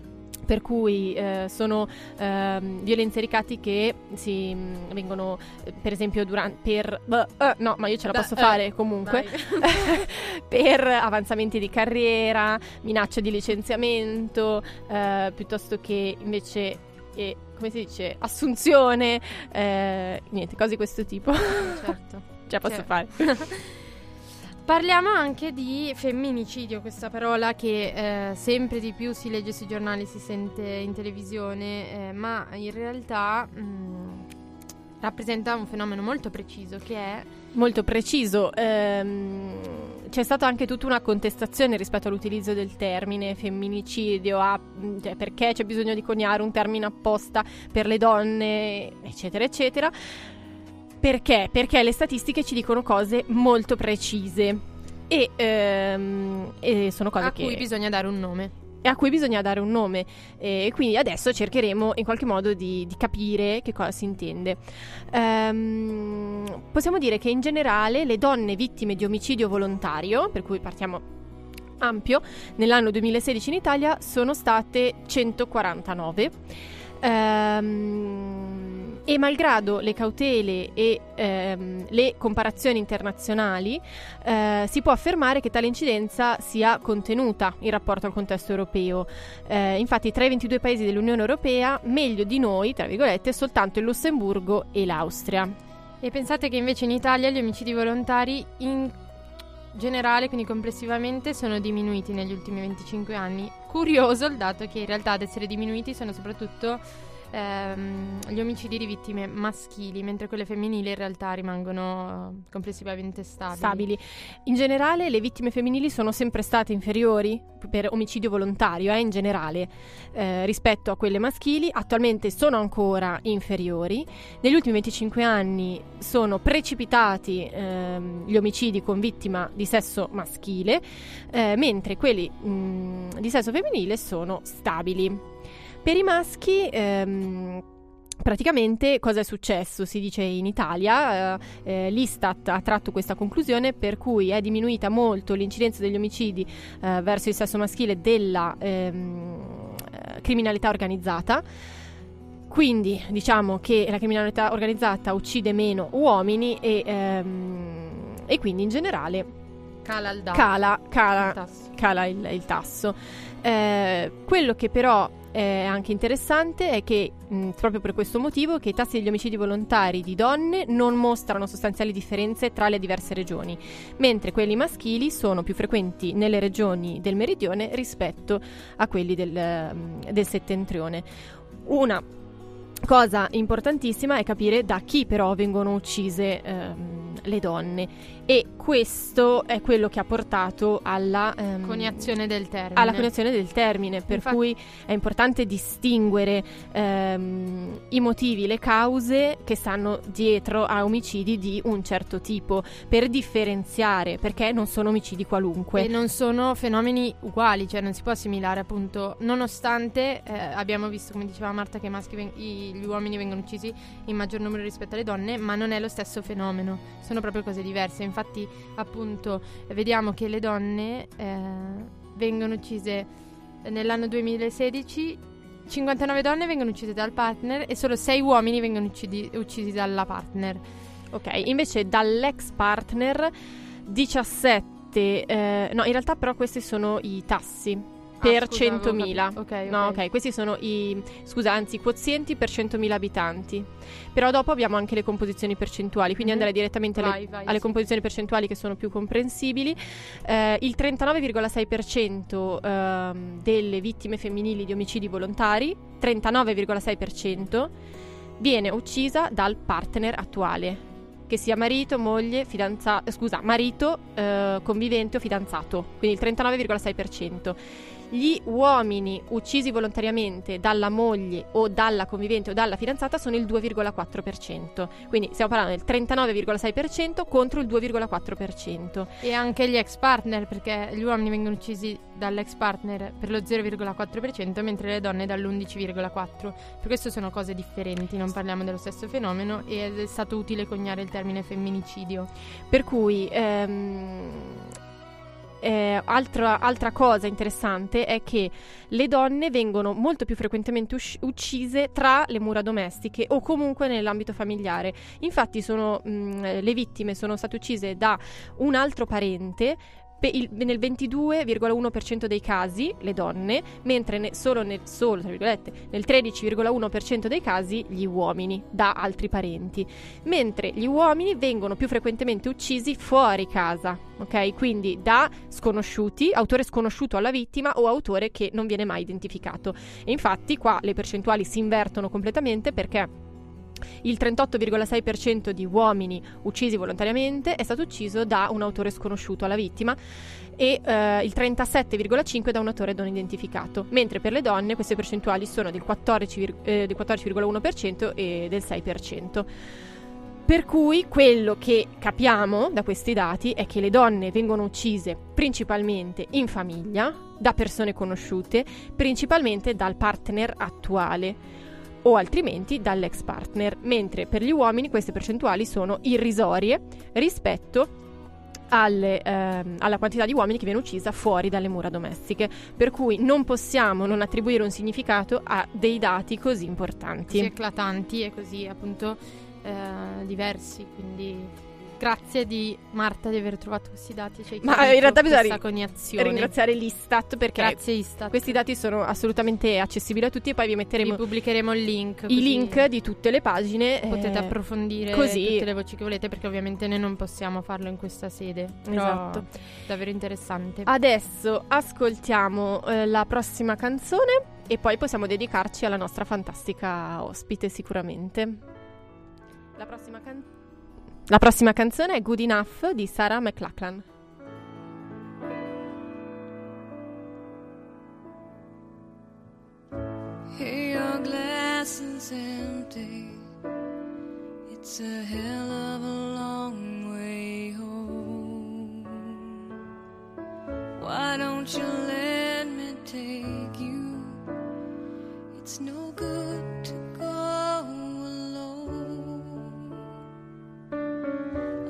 Per cui eh, sono eh, violenze e ricatti che si mh, vengono, per esempio, durante per uh, no, ma io ce la posso da, fare eh, comunque per avanzamenti di carriera, minacce di licenziamento, eh, piuttosto che invece eh, come si dice, assunzione, eh, niente, cose di questo tipo. Certo. Ce la posso certo. fare. Parliamo anche di femminicidio, questa parola che eh, sempre di più si legge sui giornali, si sente in televisione, eh, ma in realtà mh, rappresenta un fenomeno molto preciso che è... Molto preciso. Ehm... C'è stata anche tutta una contestazione rispetto all'utilizzo del termine femminicidio, a, cioè, perché c'è bisogno di coniare un termine apposta per le donne, eccetera, eccetera. Perché? Perché le statistiche ci dicono cose molto precise e, ehm, e sono cose a che... cui bisogna dare un nome. E a cui bisogna dare un nome. E quindi adesso cercheremo in qualche modo di, di capire che cosa si intende. Ehm, possiamo dire che in generale le donne vittime di omicidio volontario, per cui partiamo ampio, nell'anno duemilasedici in Italia sono state centoquarantanove. Ehm... E malgrado le cautele e ehm, le comparazioni internazionali, eh, si può affermare che tale incidenza sia contenuta in rapporto al contesto europeo. Eh, infatti tra i ventidue paesi dell'Unione Europea, meglio di noi, tra virgolette, soltanto il Lussemburgo e l'Austria. E pensate che invece in Italia gli omicidi volontari in generale, quindi complessivamente, sono diminuiti negli ultimi venticinque anni. Curioso il dato che in realtà ad essere diminuiti sono soprattutto... gli omicidi di vittime maschili, mentre quelle femminili in realtà rimangono complessivamente stabili. stabili. In generale le vittime femminili sono sempre state inferiori per omicidio volontario, eh, in generale, eh, rispetto a quelle maschili. Attualmente sono ancora inferiori. Negli ultimi venticinque anni sono precipitati eh, gli omicidi con vittima di sesso maschile, eh, mentre quelli mh, di sesso femminile sono stabili. Per i maschi, ehm, praticamente cosa è successo? Si dice in Italia, eh, l'ISTAT ha tratto questa conclusione, per cui è diminuita molto l'incidenza degli omicidi eh, verso il sesso maschile della ehm, criminalità organizzata. Quindi diciamo che la criminalità organizzata uccide meno uomini e, ehm, e quindi in generale... Cala il dato. Cala, cala, il tasso. Cala il, il tasso. Eh, quello che però... Eh, anche interessante è che mh, proprio per questo motivo che i tassi degli omicidi volontari di donne non mostrano sostanziali differenze tra le diverse regioni, mentre quelli maschili sono più frequenti nelle regioni del meridione rispetto a quelli del, del settentrione. Una cosa importantissima è capire da chi però vengono uccise ehm, le donne, e questo è quello che ha portato alla ehm, coniazione del termine. Alla coniazione del termine, per Infatti... cui è importante distinguere ehm, i motivi, le cause che stanno dietro a omicidi di un certo tipo, per differenziare, perché non sono omicidi qualunque. E non sono fenomeni uguali, cioè non si può assimilare, appunto, nonostante eh, abbiamo visto, come diceva Marta, che i maschi veng- i- gli uomini vengono uccisi in maggior numero rispetto alle donne, ma non è lo stesso fenomeno, sono proprio cose diverse. Infatti appunto vediamo che le donne eh, vengono uccise nell'anno duemilasedici, cinquantanove donne vengono uccise dal partner e solo sei uomini vengono uccidi, uccisi dalla partner. Ok, invece dall'ex partner diciassette, eh, no in realtà però questi sono i tassi. Per ah, scusa, centomila, okay, no, okay. ok, questi sono i scusa, anzi, i quozienti per centomila abitanti. Però dopo abbiamo anche le composizioni percentuali, quindi mm-hmm. andare direttamente vai, alle, vai, alle sì. composizioni percentuali che sono più comprensibili. Eh, il trentanove virgola sei per cento eh, delle vittime femminili di omicidi volontari, trentanove virgola sei per cento, viene uccisa dal partner attuale, che sia marito, moglie, fidanzato, scusa, marito, eh, convivente o fidanzato, quindi il trentanove virgola sei per cento. Gli uomini uccisi volontariamente dalla moglie o dalla convivente o dalla fidanzata sono il due virgola quattro per cento, quindi stiamo parlando del trentanove virgola sei per cento contro il due virgola quattro per cento. E anche gli ex partner, perché gli uomini vengono uccisi dall'ex partner per lo zero virgola quattro per cento, mentre le donne dall'undici virgola quattro per cento. Per questo sono cose differenti, non parliamo dello stesso fenomeno, ed è stato utile coniare il termine femminicidio. Per cui... Ehm... Eh, altra, altra cosa interessante è che le donne vengono molto più frequentemente usci- uccise tra le mura domestiche o comunque nell'ambito familiare. Infatti sono, mh, le vittime sono state uccise da un altro parente il, nel ventidue virgola uno per cento dei casi, le donne, mentre ne, solo, nel, solo tra virgolette, nel tredici virgola uno per cento dei casi gli uomini, da altri parenti, mentre gli uomini vengono più frequentemente uccisi fuori casa, ok? Quindi da sconosciuti, autore sconosciuto alla vittima o autore che non viene mai identificato. E infatti qua le percentuali si invertono completamente, perché il trentotto virgola sei per cento di uomini uccisi volontariamente è stato ucciso da un autore sconosciuto alla vittima e eh, il trentasette virgola cinque per cento da un autore non identificato, mentre per le donne queste percentuali sono del quattordici virgola uno per cento e del sei per cento. Per cui quello che capiamo da questi dati è che le donne vengono uccise principalmente in famiglia, da persone conosciute, principalmente dal partner attuale o altrimenti dall'ex partner, mentre per gli uomini queste percentuali sono irrisorie rispetto alle, ehm, alla quantità di uomini che viene uccisa fuori dalle mura domestiche, per cui non possiamo non attribuire un significato a dei dati così importanti, così eclatanti e così appunto eh, diversi. Quindi grazie di Marta di aver trovato questi dati, cioè ma in realtà bisogna ringraziare l'Istat, perché grazie, Istat. Questi dati sono assolutamente accessibili a tutti e poi vi metteremo, vi pubblicheremo il link, i link di tutte le pagine, potete eh, approfondire così tutte le voci che volete, perché ovviamente noi non possiamo farlo in questa sede, però esatto, davvero interessante. Adesso ascoltiamo eh, la prossima canzone e poi possiamo dedicarci alla nostra fantastica ospite sicuramente. La prossima canzone La prossima canzone è Good Enough di Sarah McLachlan. Hey, your glass is empty. It's a hell of a long way home. Why don't you let me take you? It's no good to go.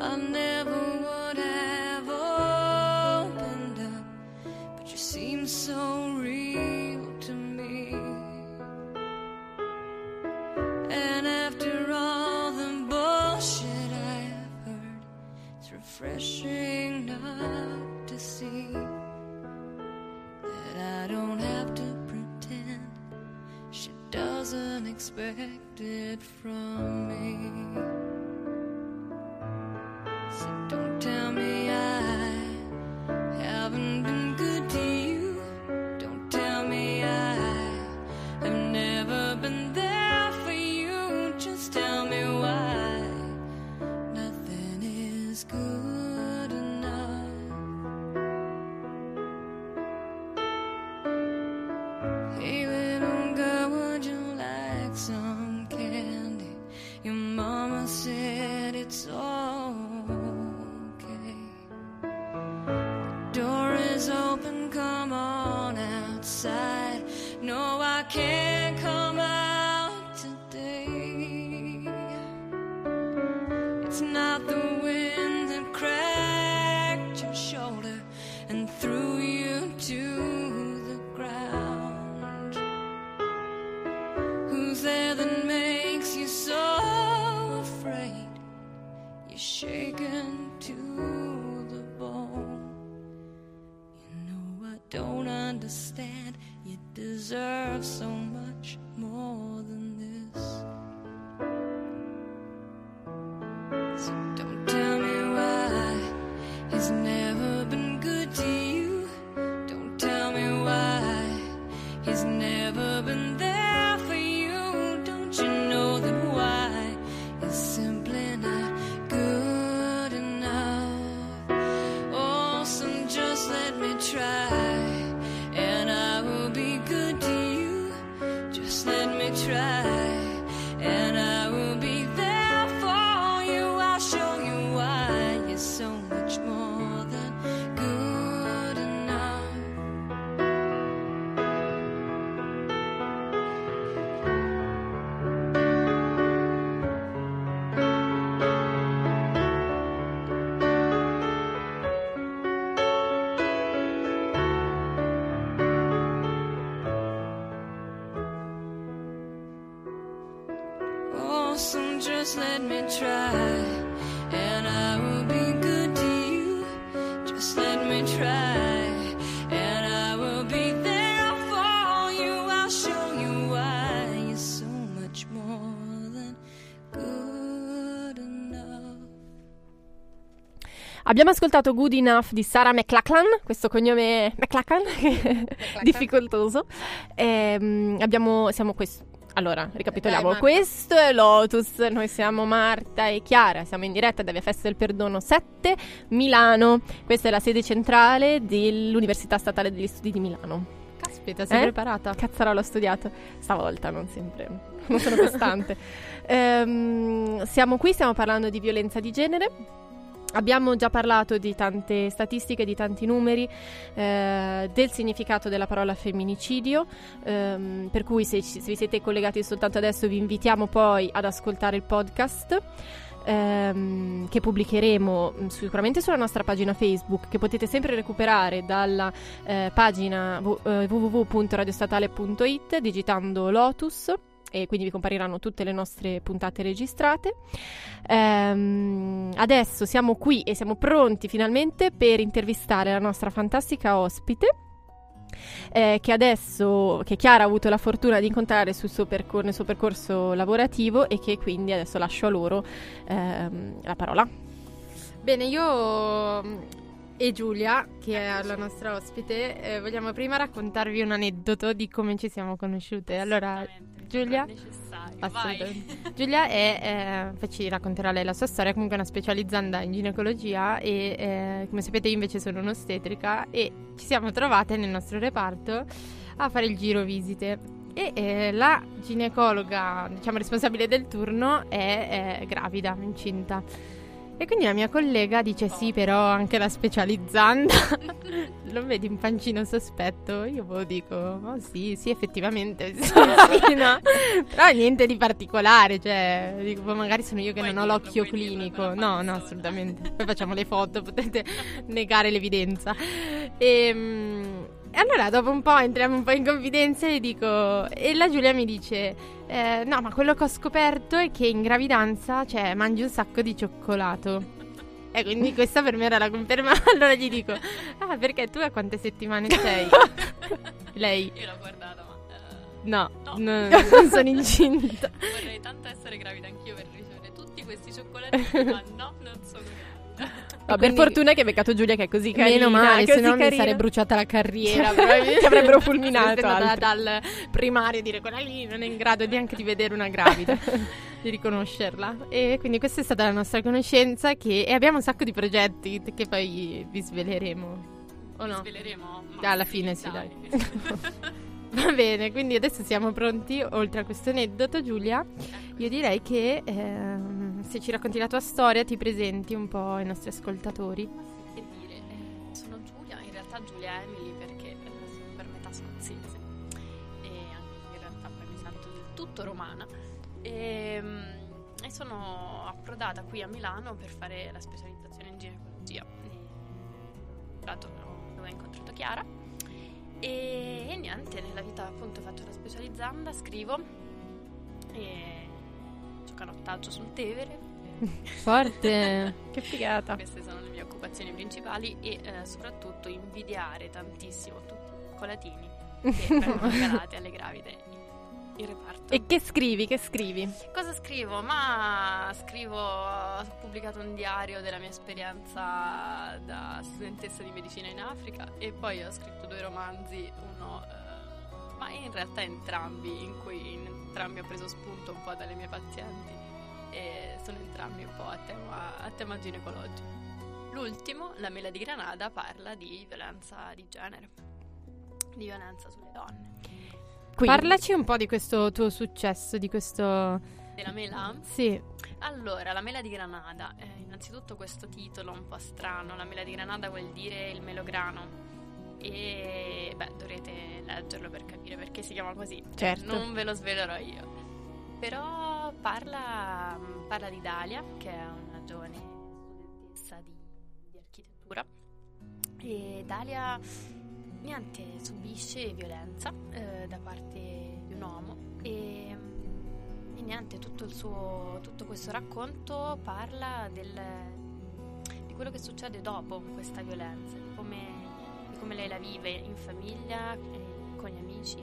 I never would have opened up, but you seem so real to me. And after all the bullshit I've heard, it's refreshing not to see that I don't have to pretend she doesn't expect it from me. So don't tell me I haven't been good to you. Don't tell me I have never been there for you. Just tell me why nothing is good enough. Hey little girl, would you like some candy? Your mama said it's all open, come on outside. No, I can't come out today. It's not the wind that cracked your shoulder and threw you to the ground. Who's there that makes you so afraid? You're shaken too. Don't understand, you deserve so much more than this. So don't tell me why it's never been good to you. Don't tell me why he's never been there for you. Don't you know that why is simply not good enough? Oh, some just let me try. And I blossom, just let me try, and I will be good to you, just let me try, and I will be there for you, I'll show you why you're so much more than good enough. Abbiamo ascoltato Good Enough di Sarah McLachlan, questo cognome è McLachlan, McLachlan. difficoltoso, e abbiamo, siamo questi. Allora, ricapitoliamo. Dai, questo è Lotus, noi siamo Marta e Chiara, siamo in diretta da Via Festa del Perdono sette, Milano. Questa è la sede centrale dell'Università Statale degli Studi di Milano. Caspita, sei eh? preparata? Cazzarola, ho studiato. Stavolta, non sempre, non sono costante. ehm, siamo qui, stiamo parlando di violenza di genere. Abbiamo già parlato di tante statistiche, di tanti numeri, eh, del significato della parola femminicidio, ehm, per cui se, se vi siete collegati soltanto adesso vi invitiamo poi ad ascoltare il podcast ehm, che pubblicheremo sicuramente sulla nostra pagina Facebook, che potete sempre recuperare dalla eh, pagina w- eh, w w w punto radio statale punto i t digitando Lotus. E quindi vi compariranno tutte le nostre puntate registrate. Ehm, adesso siamo qui e siamo pronti finalmente per intervistare la nostra fantastica ospite, eh, che adesso, che Chiara ha avuto la fortuna di incontrare sul suo percor- nel suo percorso lavorativo, e che quindi adesso lascio a loro ehm, la parola. Bene, io... e Giulia, che è la nostra ospite, eh, vogliamo prima raccontarvi un aneddoto di come ci siamo conosciute. Allora, Giulia, Giulia è, eh, ci racconterà lei la sua storia, comunque è una specializzanda in ginecologia e eh, come sapete io invece sono un'ostetrica, e ci siamo trovate nel nostro reparto a fare il giro visite, e eh, la ginecologa, diciamo responsabile del turno, è eh, gravida, incinta. E quindi la mia collega dice: sì, però anche la specializzanda lo vedi un pancino sospetto. Io lo dico, oh sì, sì, effettivamente sì, sì, no. Però niente di particolare, cioè dico, magari sono io che poi non ho l'occhio clinico. No, no, assolutamente. Poi facciamo le foto, potete negare l'evidenza. E... E allora dopo un po' entriamo un po' in confidenza e dico, e la Giulia mi dice eh, no, ma quello che ho scoperto è che in gravidanza, cioè, mangi un sacco di cioccolato. E quindi questa per me era la conferma. Allora gli dico, ah, perché tu a quante settimane sei? Lei, io l'ho guardata, ma no, no. no non sono incinta. Vorrei tanto essere gravida anch'io per ricevere tutti questi cioccolatini, ma no, non sono gravida. Ma per fortuna che hai beccato Giulia, che è così carina. Meno male, se no mi sarei bruciata la carriera. Ti avrebbero fulminato. Sono dal primario dire, quella lì non è in grado di anche di vedere una gravida, di riconoscerla. E quindi questa è stata la nostra conoscenza, che... E abbiamo un sacco di progetti che poi vi sveleremo. O no? Sveleremo? Ma alla fine sì, dai. Va bene, quindi adesso siamo pronti. Oltre a questo aneddoto, Giulia, io direi che... Eh, se ci racconti la tua storia, ti presenti un po' ai nostri ascoltatori. Che dire, eh, sono Giulia, in realtà Giulia Emily, perché eh, sono per metà scozzese e anche in realtà poi mi sento del tutto romana, e, e sono approdata qui a Milano per fare la specializzazione in ginecologia, e, dove ho incontrato Chiara e, e niente, nella vita appunto faccio la specializzanda, scrivo e canottaggio sul Tevere. Forte! Che figata! Queste sono le mie occupazioni principali, e eh, soprattutto invidiare tantissimo tutti i cioccolatini che vengono regalati alle gravide in, in reparto. E che scrivi? Che scrivi? Cosa scrivo? Ma scrivo, ho pubblicato un diario della mia esperienza da studentessa di medicina in Africa, e poi ho scritto due romanzi, uno eh, ma in realtà entrambi, in cui in entrambi ho preso spunto un po' dalle mie pazienti, e sono entrambi un po' a tema, a tema ginecologico. L'ultimo, La Mela di Granada, parla di violenza di genere, di violenza sulle donne. Quindi, parlaci un po' di questo tuo successo, di questo... Della mela? Sì. Allora, La Mela di Granada, eh, innanzitutto questo titolo un po' strano, La Mela di Granada vuol dire il melograno, e beh, dovrete leggerlo per capire perché si chiama così, certo. eh, non ve lo svelerò io, però parla, parla di Dalia, che è una giovane studentessa di, di architettura, e Dalia niente, subisce violenza eh, da parte di un uomo, e, e niente, tutto il suo, tutto questo racconto parla del, di quello che succede dopo questa violenza, di come, di come lei la vive in famiglia, con gli amici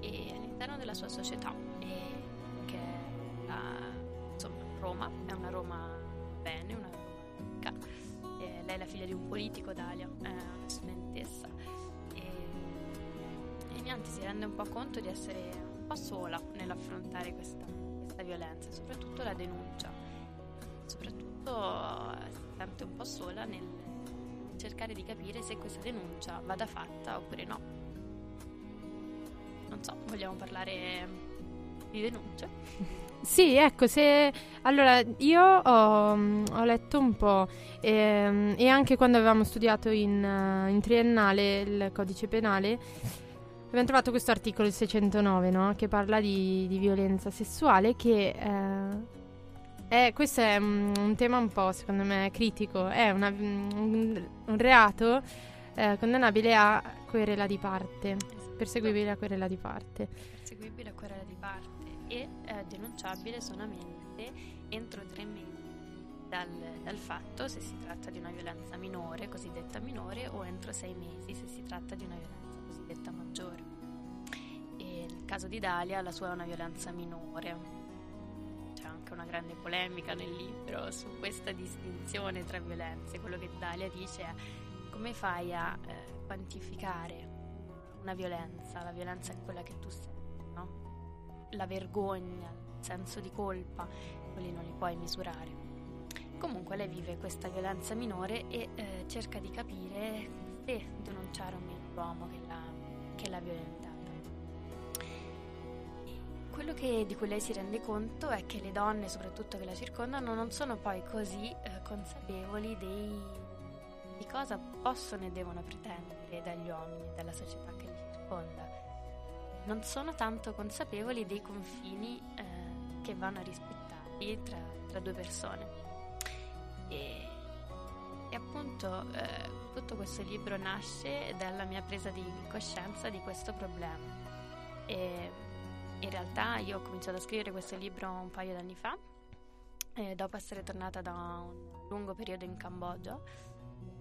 e all'interno della sua società, e che la, insomma, Roma è una Roma bene, una Roma ricca. E lei è la figlia di un politico, Dalia, è una studentessa, e, e niente, si rende un po' conto di essere sola nell'affrontare questa, questa violenza, soprattutto la denuncia, soprattutto si sente un po' sola nel cercare di capire se questa denuncia vada fatta oppure no. Non so, vogliamo parlare di denunce? Sì, ecco, se allora io ho, ho letto un po' e, e anche quando avevamo studiato in, in triennale il codice penale abbiamo trovato questo articolo, il seicentonove, no? Che parla di, di violenza sessuale, che eh, è, questo è un, un tema un po', secondo me, critico. È una, un, un reato eh, condannabile a querela di parte, esatto. Perseguibile a querela di parte. Perseguibile a querela di parte e eh, denunciabile solamente entro tre mesi dal, dal fatto, se si tratta di una violenza minore, cosiddetta minore, o entro sei mesi, se si tratta di una violenza cosiddetta maggiore. E nel caso di Dalia la sua è una violenza minore. C'è anche una grande polemica nel libro su questa distinzione tra violenze. Quello che Dalia dice è: come fai a eh, quantificare una violenza? La violenza è quella che tu senti, no? La vergogna, il senso di colpa, quelli non li puoi misurare. Comunque lei vive questa violenza minore e eh, cerca di capire se denunciare o meno l'uomo che l'ha, che l'ha violentata. Quello che, di cui lei si rende conto è che le donne, soprattutto che la circondano, non sono poi così eh, consapevoli dei, di cosa possono e devono pretendere dagli uomini, dalla società che li circonda. Non sono tanto consapevoli dei confini eh, che vanno rispettati tra, tra due persone. E, e appunto eh, tutto questo libro nasce dalla mia presa di coscienza di questo problema. E in realtà io ho cominciato a scrivere questo libro un paio d'anni fa, eh, dopo essere tornata da un lungo periodo in Cambogia,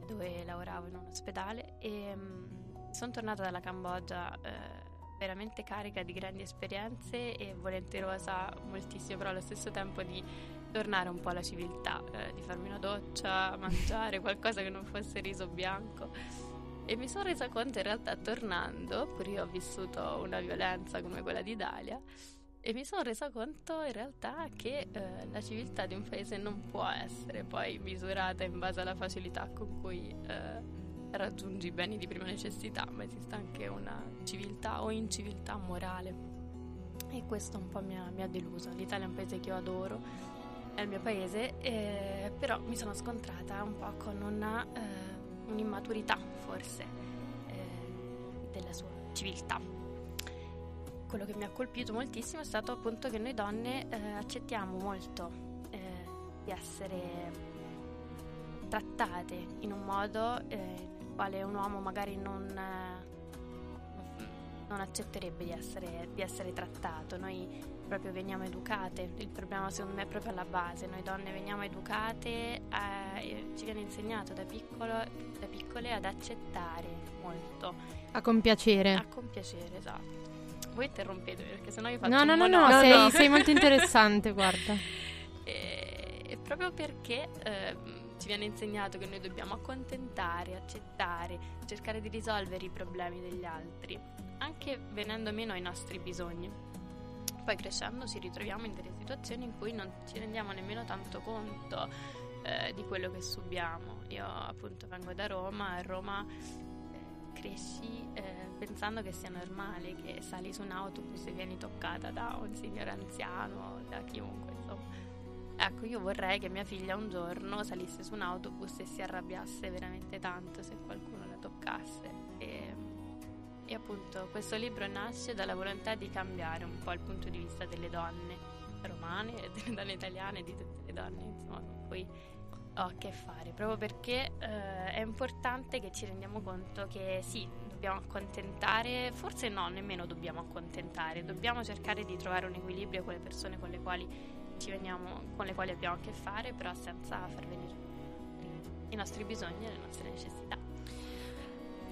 dove lavoravo in un ospedale, e mh, sono tornata dalla Cambogia eh, veramente carica di grandi esperienze e volenterosa moltissimo, però allo stesso tempo di tornare un po' alla civiltà, eh, di farmi una doccia, mangiare qualcosa che non fosse riso bianco. E mi sono resa conto, in realtà, tornando, pure io ho vissuto una violenza come quella di Dalia, e mi sono resa conto in realtà che eh, la civiltà di un paese non può essere poi misurata in base alla facilità con cui eh, raggiungi i beni di prima necessità, ma esiste anche una civiltà o inciviltà morale, e questo un po' mi ha, mi ha deluso. L'Italia è un paese che io adoro, è il mio paese, eh, però mi sono scontrata un po' con una, eh, un'immaturità forse eh, della sua civiltà. Quello che mi ha colpito moltissimo è stato appunto che noi donne eh, accettiamo molto eh, di essere trattate in un modo eh, in quale un uomo magari non, eh, non accetterebbe di essere, di essere trattato. Noi proprio veniamo educate, il problema secondo me è proprio alla base. Noi donne veniamo educate, eh, ci viene insegnato da piccolo, da piccole ad accettare molto. A compiacere. A compiacere, esatto. Voi interrompete perché sennò io faccio no, un no, no, no, no, sei, no, sei molto interessante, guarda. E, e proprio perché eh, ci viene insegnato che noi dobbiamo accontentare, accettare, cercare di risolvere i problemi degli altri, anche venendo meno ai nostri bisogni. Poi crescendo ci ritroviamo in delle situazioni in cui non ci rendiamo nemmeno tanto conto eh, di quello che subiamo. Io appunto vengo da Roma, a Roma eh, cresci eh, pensando che sia normale, che sali su un autobus e vieni toccata da un signore anziano, da chiunque, insomma. Ecco, io vorrei che mia figlia un giorno salisse su un autobus e si arrabbiasse veramente tanto se qualcuno la toccasse. E E appunto questo libro nasce dalla volontà di cambiare un po' il punto di vista delle donne romane, delle donne italiane, di tutte le donne, insomma, con cui ho a che fare, proprio perché eh, è importante che ci rendiamo conto che sì, dobbiamo accontentare, forse no, nemmeno dobbiamo accontentare, dobbiamo cercare di trovare un equilibrio con le persone con le quali ci veniamo, con le quali abbiamo a che fare, però senza far venire i nostri bisogni e le nostre necessità.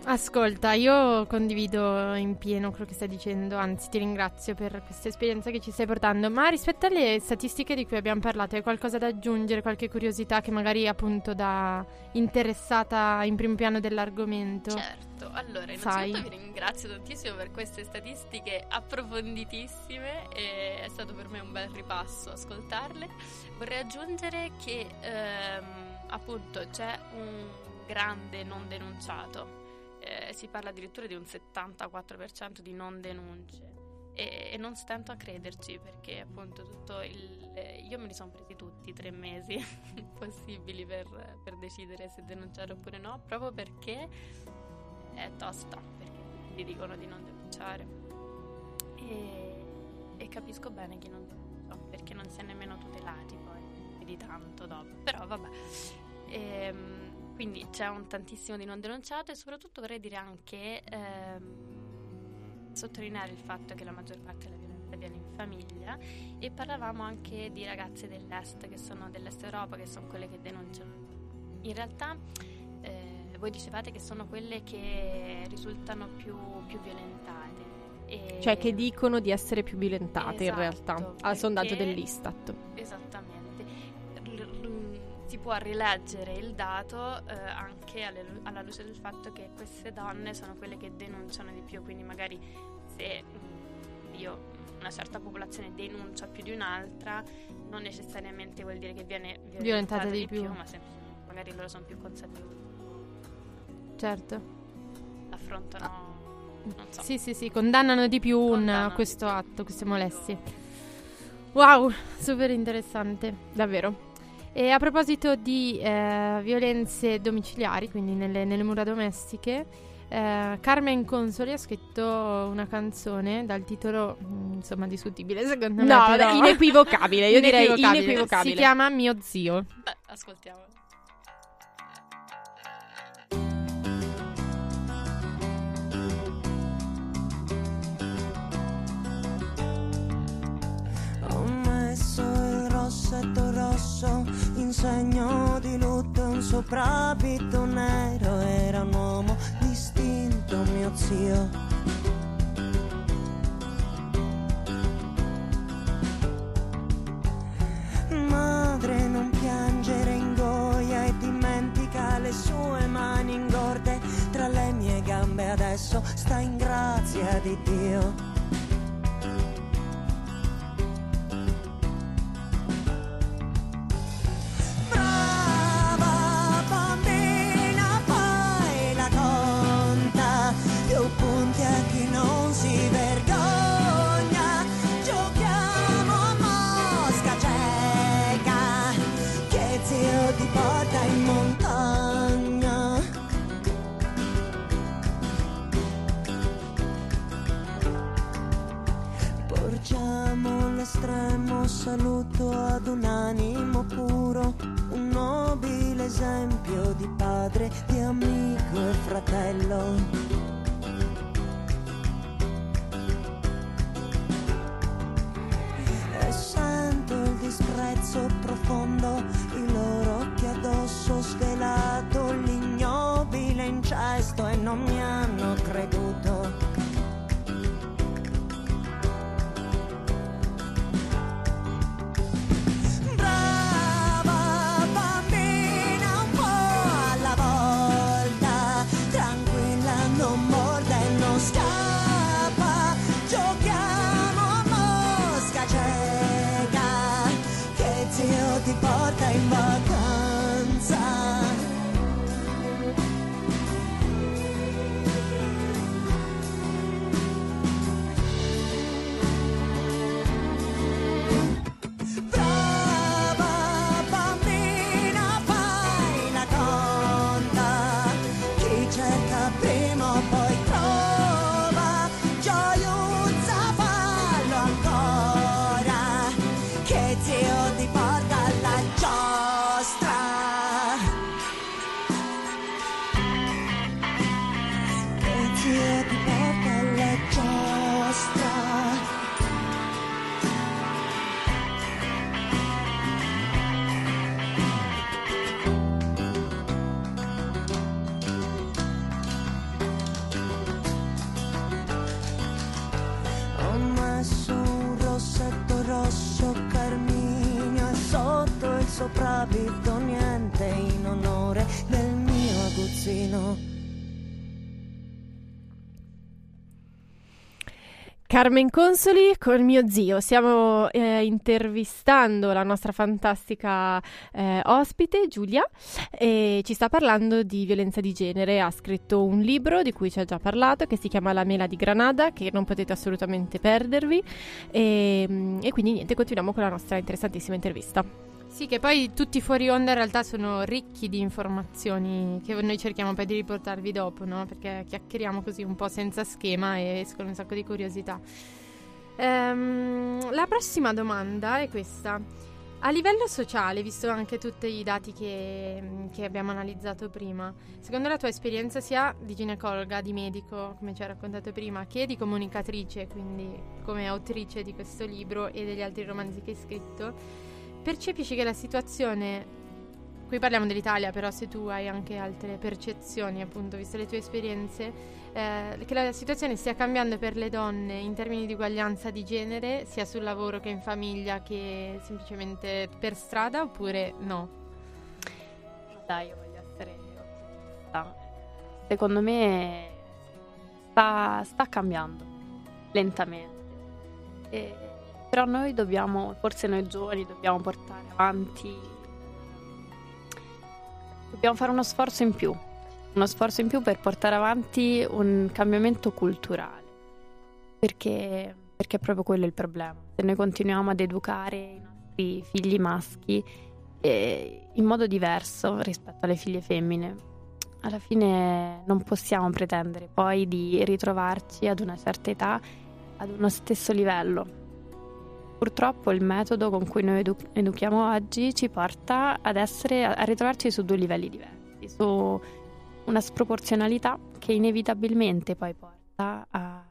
Ascolta, io condivido in pieno quello che stai dicendo, anzi ti ringrazio per questa esperienza che ci stai portando, ma rispetto alle statistiche di cui abbiamo parlato, hai qualcosa da aggiungere, qualche curiosità che magari appunto da interessata in primo piano dell'argomento? Certo. Allora, innanzitutto vi ringrazio tantissimo per queste statistiche approfonditissime, e è stato per me un bel ripasso ascoltarle. Vorrei aggiungere che ehm, appunto c'è un grande non denunciato, eh, si parla addirittura di un settantaquattro per cento di non denunce, e, e non stento a crederci, perché appunto tutto il eh, io me li sono presi tutti i tre mesi possibili per, per decidere se denunciare oppure no, proprio perché è tosta, perché ti dicono di non denunciare, e, e capisco bene chi non denuncia, perché non si è nemmeno tutelati poi di tanto dopo, però vabbè. E, quindi c'è un tantissimo di non denunciato, e soprattutto vorrei dire anche ehm, sottolineare il fatto che la maggior parte della violenza viene in famiglia, e parlavamo anche di ragazze dell'est, che sono dell'est Europa, che sono quelle che denunciano. In realtà eh, voi dicevate che sono quelle che risultano più, più violentate, e cioè che dicono di essere più violentate, esatto, in realtà, perché... al sondaggio dell'ISTAT. Esattamente, si può rileggere il dato eh, anche alle, alla luce del fatto che queste donne sono quelle che denunciano di più, quindi magari se io una certa popolazione denuncia più di un'altra non necessariamente vuol dire che viene violentata, violentata di, di più, più, ma se, magari loro sono più consapevoli. Certo. Affrontano, ah, non so. Sì, sì, sì, condannano di più condannano un, questo di più. atto, queste molestie. Wow, super interessante, davvero. E a proposito di eh, violenze domiciliari, quindi nelle, nelle mura domestiche, eh, Carmen Consoli ha scritto una canzone dal titolo, insomma, discutibile, secondo me. No, però... inequivocabile, io inequivocabile. direi inequivocabile. Si chiama Mio Zio. Beh, ascoltiamolo. Rossetto rosso, in segno di lutto, un soprabito nero, era un uomo distinto, mio zio. Madre, non piangere, ingoia e dimentica le sue mani ingorde tra le mie gambe, adesso sta in grazia di Dio. Saluto ad un animo puro, un nobile esempio di padre, di amico e fratello. E sento il disprezzo profondo, i loro occhi addosso, svelato l'ignobile incesto, e non mi hanno creduto. Ti porta in vacanza. Carmen Consoli con mio zio. Stiamo eh, intervistando la nostra fantastica eh, ospite Giulia e ci sta parlando di violenza di genere. Ha scritto un libro di cui ci ha già parlato, che si chiama La Mela di Granada, che non potete assolutamente perdervi, e, e quindi niente, continuiamo con la nostra interessantissima intervista. Sì, che poi tutti fuori onda in realtà sono ricchi di informazioni che noi cerchiamo poi di riportarvi dopo, no? Perché chiacchieriamo così un po' senza schema e escono un sacco di curiosità. Ehm, la prossima domanda è questa. A livello sociale, visto anche tutti i dati che, che abbiamo analizzato prima, secondo la tua esperienza sia di ginecologa, di medico, come ci hai raccontato prima, che di comunicatrice, quindi come autrice di questo libro e degli altri romanzi che hai scritto, percepisci che la situazione, qui parliamo dell'Italia, però se tu hai anche altre percezioni, appunto, visto le tue esperienze, eh, che la situazione stia cambiando per le donne in termini di uguaglianza di genere, sia sul lavoro che in famiglia che semplicemente per strada, oppure no? Dai, io voglio essere ottimista. Secondo me sta, sta cambiando lentamente. E però noi dobbiamo, forse noi giovani dobbiamo portare avanti, dobbiamo fare uno sforzo in più, uno sforzo in più per portare avanti un cambiamento culturale, perché, perché è proprio quello il problema. Se noi continuiamo ad educare i nostri figli maschi eh, in modo diverso rispetto alle figlie femmine, alla fine non possiamo pretendere poi di ritrovarci ad una certa età ad uno stesso livello. Purtroppo il metodo con cui noi edu- educhiamo oggi ci porta ad essere, a ritrovarci su due livelli diversi, su una sproporzionalità che inevitabilmente poi porta a,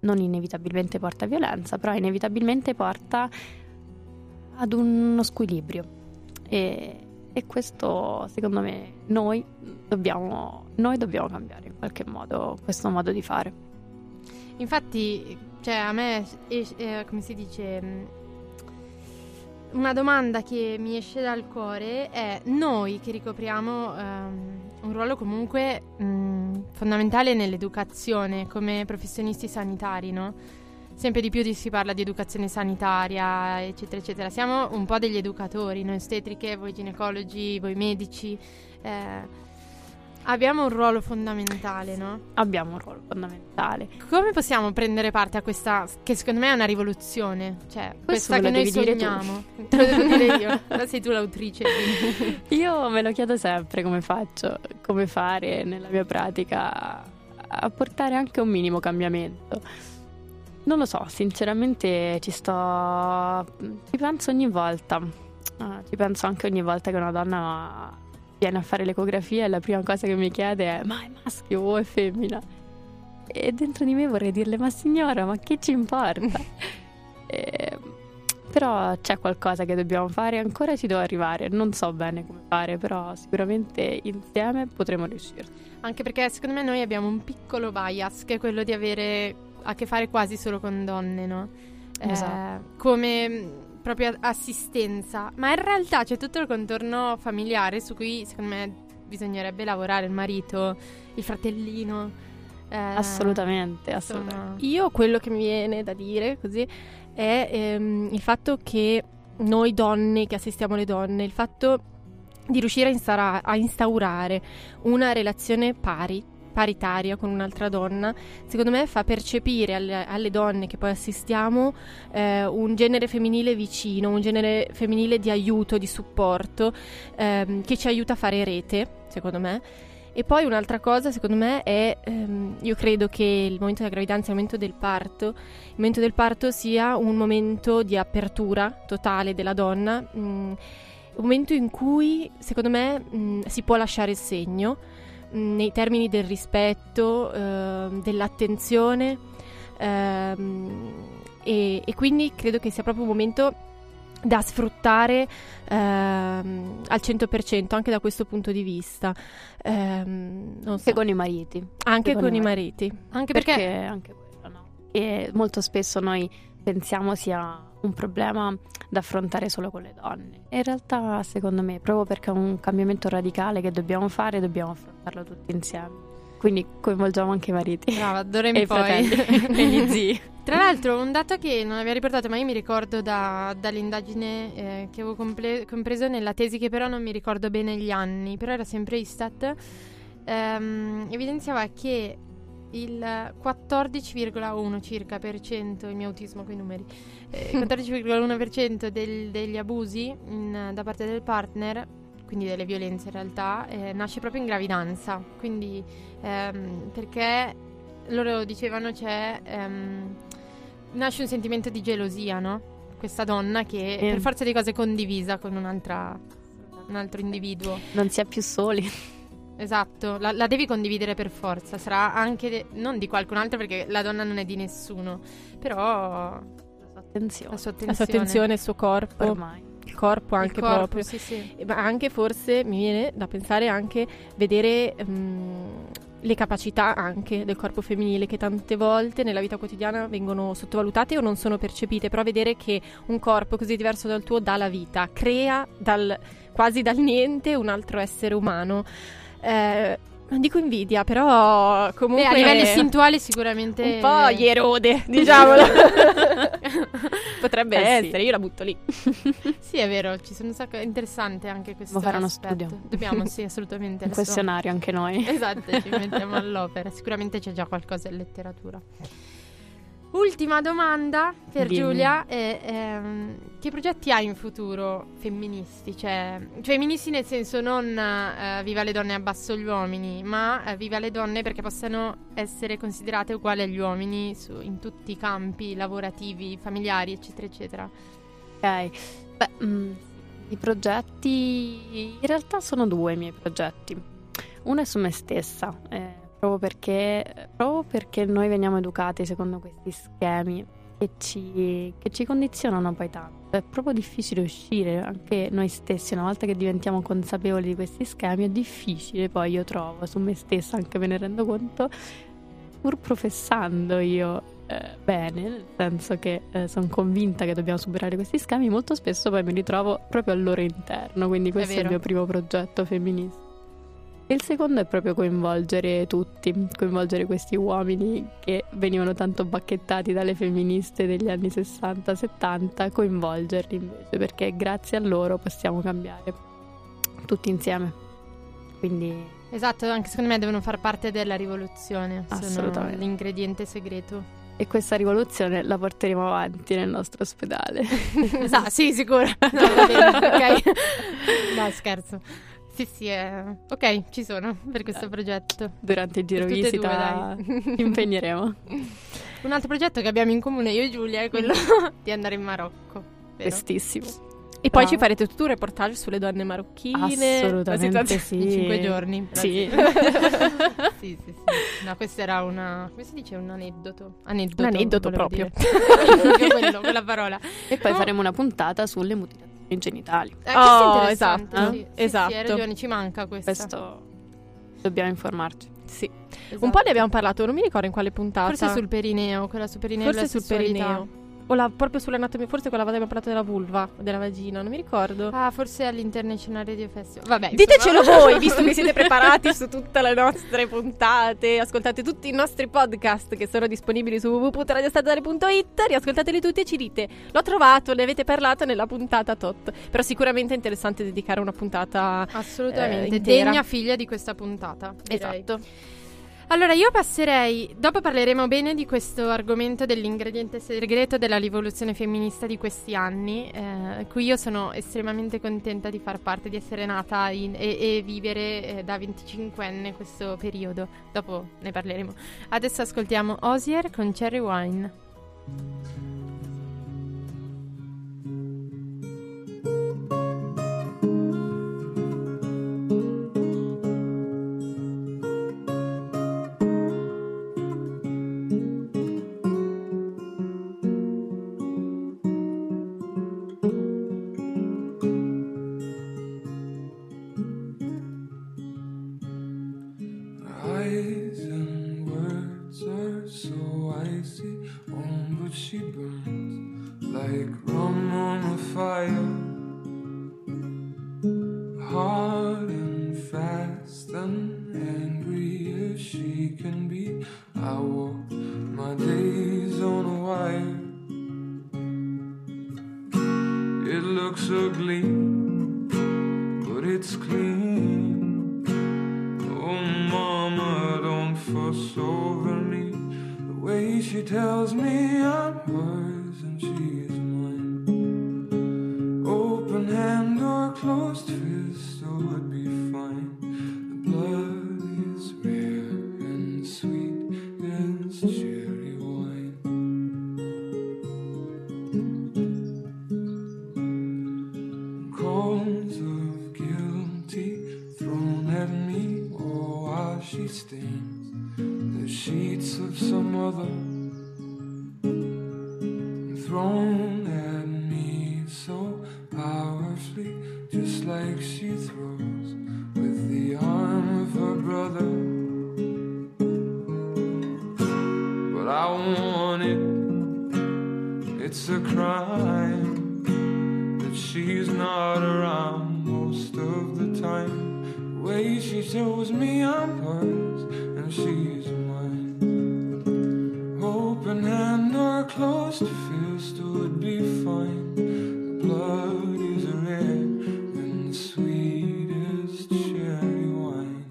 non inevitabilmente porta a violenza, però inevitabilmente porta ad uno squilibrio, e, e questo secondo me noi dobbiamo, noi dobbiamo cambiare in qualche modo questo modo di fare. Infatti, cioè, a me, eh, come si dice, una domanda che mi esce dal cuore è: noi che ricopriamo ehm, un ruolo comunque mh, fondamentale nell'educazione come professionisti sanitari, no? Sempre di più si parla di educazione sanitaria, eccetera, eccetera. Siamo un po' degli educatori, noi ostetriche, voi ginecologi, voi medici. Eh, Abbiamo un ruolo fondamentale, no? Abbiamo un ruolo fondamentale. Come possiamo prendere parte a questa, che secondo me è una rivoluzione, cioè questa che noi sogniamo? Te lo devo dire io, però sei tu l'autrice. Io me lo chiedo sempre come faccio, come fare nella mia pratica a portare anche un minimo cambiamento. Non lo so, sinceramente ci sto, ci penso ogni volta, ah, ci penso anche ogni volta che una donna viene a fare l'ecografia e la prima cosa che mi chiede è: ma è maschio o è femmina? E dentro di me vorrei dirle: ma signora, ma che ci importa? E, però c'è qualcosa che dobbiamo fare, ancora ci devo arrivare, non so bene come fare, però sicuramente insieme potremo riuscire. Anche perché secondo me noi abbiamo un piccolo bias, che è quello di avere a che fare quasi solo con donne, no? Esatto. Eh, come proprio assistenza, ma in realtà c'è tutto il contorno familiare su cui secondo me bisognerebbe lavorare, il marito, il fratellino, eh, assolutamente, assolutamente. Io quello che mi viene da dire così è ehm, il fatto che noi donne che assistiamo le donne, il fatto di riuscire a, instaura- a instaurare una relazione pari paritaria con un'altra donna, secondo me fa percepire alle, alle donne che poi assistiamo eh, un genere femminile vicino, un genere femminile di aiuto, di supporto, ehm, che ci aiuta a fare rete, secondo me. E poi un'altra cosa, secondo me, è ehm, io credo che il momento della gravidanza, il momento del parto, il momento del parto sia un momento di apertura totale della donna, mh, un momento in cui, secondo me, mh, si può lasciare il segno nei termini del rispetto, eh, dell'attenzione, eh, e, e quindi credo che sia proprio un momento da sfruttare eh, al cento per cento anche da questo punto di vista, eh, non so. Anche con i mariti, anche con, con i mariti, mariti. Anche perché, perché anche quello, no? E molto spesso noi pensiamo sia un problema da affrontare solo con le donne. In realtà, secondo me, proprio perché è un cambiamento radicale che dobbiamo fare, dobbiamo affrontarlo tutti insieme. Quindi coinvolgiamo anche i mariti. Brava, d'ora in e poi. E gli zii. Tra l'altro un dato che non avevo riportato, ma io mi ricordo da, dall'indagine eh, che avevo comple- compreso nella tesi, che però non mi ricordo bene gli anni, però era sempre ISTAT, ehm, evidenziava che il quattordici virgola uno circa per cento, il mio autismo coi numeri, eh, quattordici virgola uno per cento del, degli abusi in, da parte del partner, quindi delle violenze in realtà, eh, nasce proprio in gravidanza, quindi ehm, perché loro dicevano c'è ehm, nasce un sentimento di gelosia, no? Questa donna che eh. per forza di cose condivisa con un'altra, un altro individuo, non si è più soli. Esatto, la, la devi condividere per forza, sarà anche de- non di qualcun altro, perché la donna non è di nessuno, però la sua attenzione, la sua attenzione, la sua attenzione, il suo corpo ormai. Il corpo anche, il corpo, proprio sì, sì. Ma anche forse mi viene da pensare anche vedere um, le capacità anche del corpo femminile, che tante volte nella vita quotidiana vengono sottovalutate o non sono percepite, però vedere che un corpo così diverso dal tuo dà la vita, crea dal, quasi dal niente un altro essere umano. Eh, non dico invidia, però comunque... Beh, a livello istintuale sicuramente... Un po' gli erode, diciamolo. Potrebbe eh, essere, sì. Io la butto lì. Sì, è vero, ci sono un sacco... interessante anche questo aspetto. Dobbiamo fare uno studio. Dobbiamo, sì, assolutamente. Un adesso... questionario anche noi. Esatto, ci mettiamo all'opera. Sicuramente c'è già qualcosa in letteratura. Ultima domanda per Dimmi. Giulia è, ehm, che progetti hai in futuro femministi? Cioè, femministi nel senso non eh, viva le donne abbasso gli uomini, ma eh, viva le donne perché possano essere considerate uguali agli uomini su, in tutti i campi lavorativi, familiari, eccetera, eccetera. Ok, beh, mh, i progetti... In realtà sono due i miei progetti. Uno è su me stessa, eh. Proprio perché, proprio perché noi veniamo educati secondo questi schemi che ci, che ci condizionano poi tanto. È proprio difficile uscire, anche noi stessi, una volta che diventiamo consapevoli di questi schemi, è difficile poi, io trovo, su me stessa anche me ne rendo conto, pur professando io eh, bene, nel senso che eh, sono convinta che dobbiamo superare questi schemi, molto spesso poi mi ritrovo proprio al loro interno, quindi questo è, è il mio primo progetto femminista. Il secondo è proprio coinvolgere tutti, coinvolgere questi uomini che venivano tanto bacchettati dalle femministe degli anni sessanta settanta, coinvolgerli invece, perché grazie a loro possiamo cambiare tutti insieme. Quindi esatto, anche secondo me devono far parte della rivoluzione, sono l'ingrediente segreto. E questa rivoluzione la porteremo avanti nel nostro ospedale. Sa, sì, sicuro. No, va bene, ok. No, scherzo. Sì, sì, eh. Ok, ci sono per questo progetto. Durante il giro visita due, impegneremo. Un altro progetto che abbiamo in comune io e Giulia è quello di andare in Marocco. Prestissimo. E Bravo. Poi ci farete tutto un reportage sulle donne marocchine. Assolutamente sì. In cinque giorni. Sì. Sì, sì, sì. No, questo era una... come si dice? Un aneddoto. Aneddoto, un aneddoto proprio. Quello, quella parola. E poi oh. faremo una puntata sulle mutilazioni genitali. Eh, oh, esatto, eh? Sì, esatto. Sì, sì, hai ragione, ci manca questa. Questo dobbiamo informarci. Sì. Esatto. Un po' ne abbiamo parlato, non mi ricordo in quale puntata. Forse sul perineo, quella sul perineo. Forse sul perineo. O la, proprio sull'anatomia, forse quella volta abbiamo parlato della vulva, della vagina, non mi ricordo. Ah, forse all'International Radio Festival. Vabbè, ditecelo voi, visto che siete preparati su tutte le nostre puntate. Ascoltate tutti i nostri podcast che sono disponibili su w w w punto radio statale punto i t, riascoltateli tutti e ci dite: l'ho trovato, ne avete parlato nella puntata tot. Però sicuramente è interessante dedicare una puntata assolutamente eh, degna figlia di questa puntata. Direi. Esatto. Allora io passerei, dopo parleremo bene di questo argomento dell'ingrediente segreto della rivoluzione femminista di questi anni, eh, cui io sono estremamente contenta di far parte, di essere nata in, e, e vivere eh, da venticinquenne questo periodo, dopo ne parleremo. Adesso ascoltiamo Osier con Cherry Wine. Hard and fast and angry. if she can be. I walk my days on a wire. It looks ugly, but it's clean. Oh mama, don't fuss over me. The way she tells me I'm hers and she's mine. Open hand or closed fist, oh it would be fine. The blood of some other thrown at me so powerfully, just like she throws with the arm of her brother. But I want it, it's a crime that she's not around most of the time. The way she shows me I'm hers and she's open hand or closed fist would be fine. The blood is red and the sweetest cherry wine.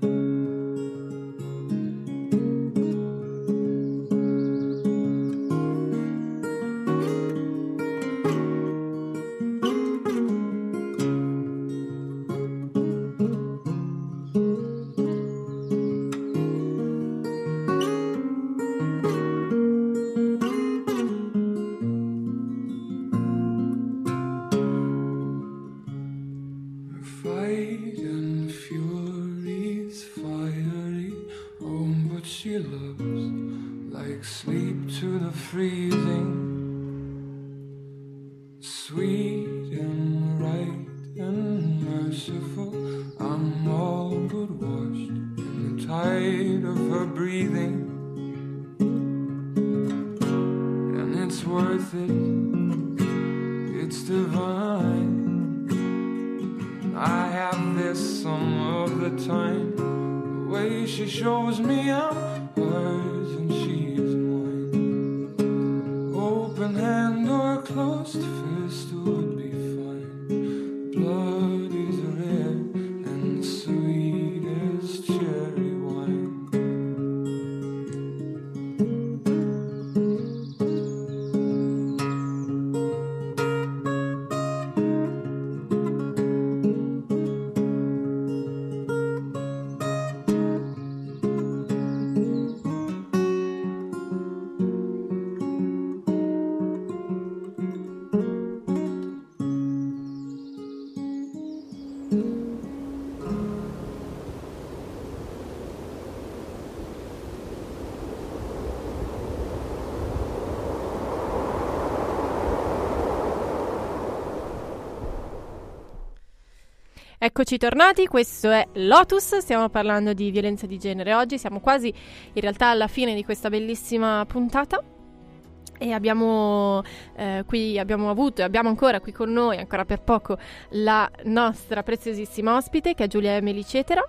Eccoci tornati, questo è Lotus, stiamo parlando di violenza di genere oggi, siamo quasi in realtà alla fine di questa bellissima puntata e abbiamo eh, qui abbiamo avuto e abbiamo ancora qui con noi, ancora per poco, la nostra preziosissima ospite che è Giulia Emily Cetera,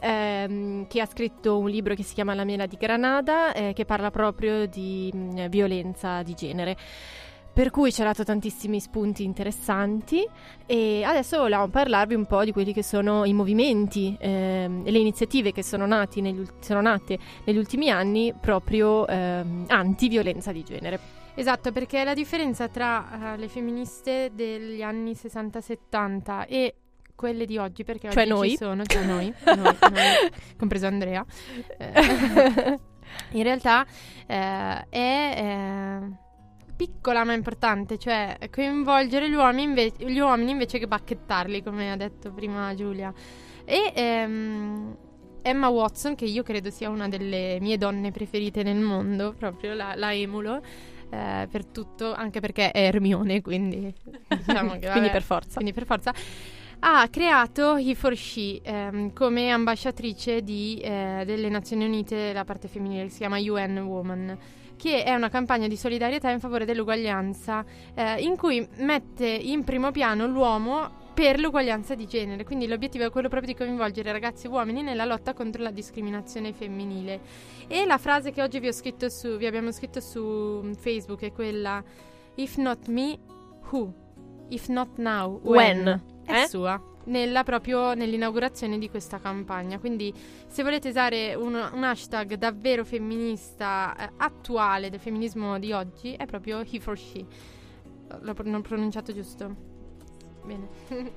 ehm, che ha scritto un libro che si chiama La Mela di Granada, eh, che parla proprio di mh, violenza di genere. Per cui ci ha dato tantissimi spunti interessanti e adesso volevamo parlarvi un po' di quelli che sono i movimenti ehm, e le iniziative che sono, nati negli, sono nate negli ultimi anni proprio ehm, anti-violenza di genere. Esatto, perché la differenza tra uh, le femministe degli anni sessanta settanta e quelle di oggi, perché cioè oggi noi. Ci sono, cioè noi, noi, noi compreso Andrea, eh, in realtà eh, è... Eh, piccola ma importante, cioè coinvolgere gli uomini, invece, gli uomini invece che bacchettarli, come ha detto prima Giulia. E ehm, Emma Watson, che io credo sia una delle mie donne preferite nel mondo, proprio la, la emulo eh, per tutto, anche perché è Hermione, quindi diciamo che vabbè, quindi per forza. Quindi per forza. Ha creato He for She ehm, come ambasciatrice di, eh, delle Nazioni Unite, la parte femminile, che si chiama U N Woman, che è una campagna di solidarietà in favore dell'uguaglianza eh, in cui mette in primo piano l'uomo per l'uguaglianza di genere, quindi l'obiettivo è quello proprio di coinvolgere ragazzi e uomini nella lotta contro la discriminazione femminile. E la frase che oggi vi ho scritto su, vi abbiamo scritto su Facebook è quella: if not me, who? If not now, when? when? È eh? sua. Nella proprio nell'inaugurazione di questa campagna. Quindi se volete usare un, un hashtag davvero femminista, eh, attuale, del femminismo di oggi, è proprio He for She. L'ho pronunciato giusto? Bene.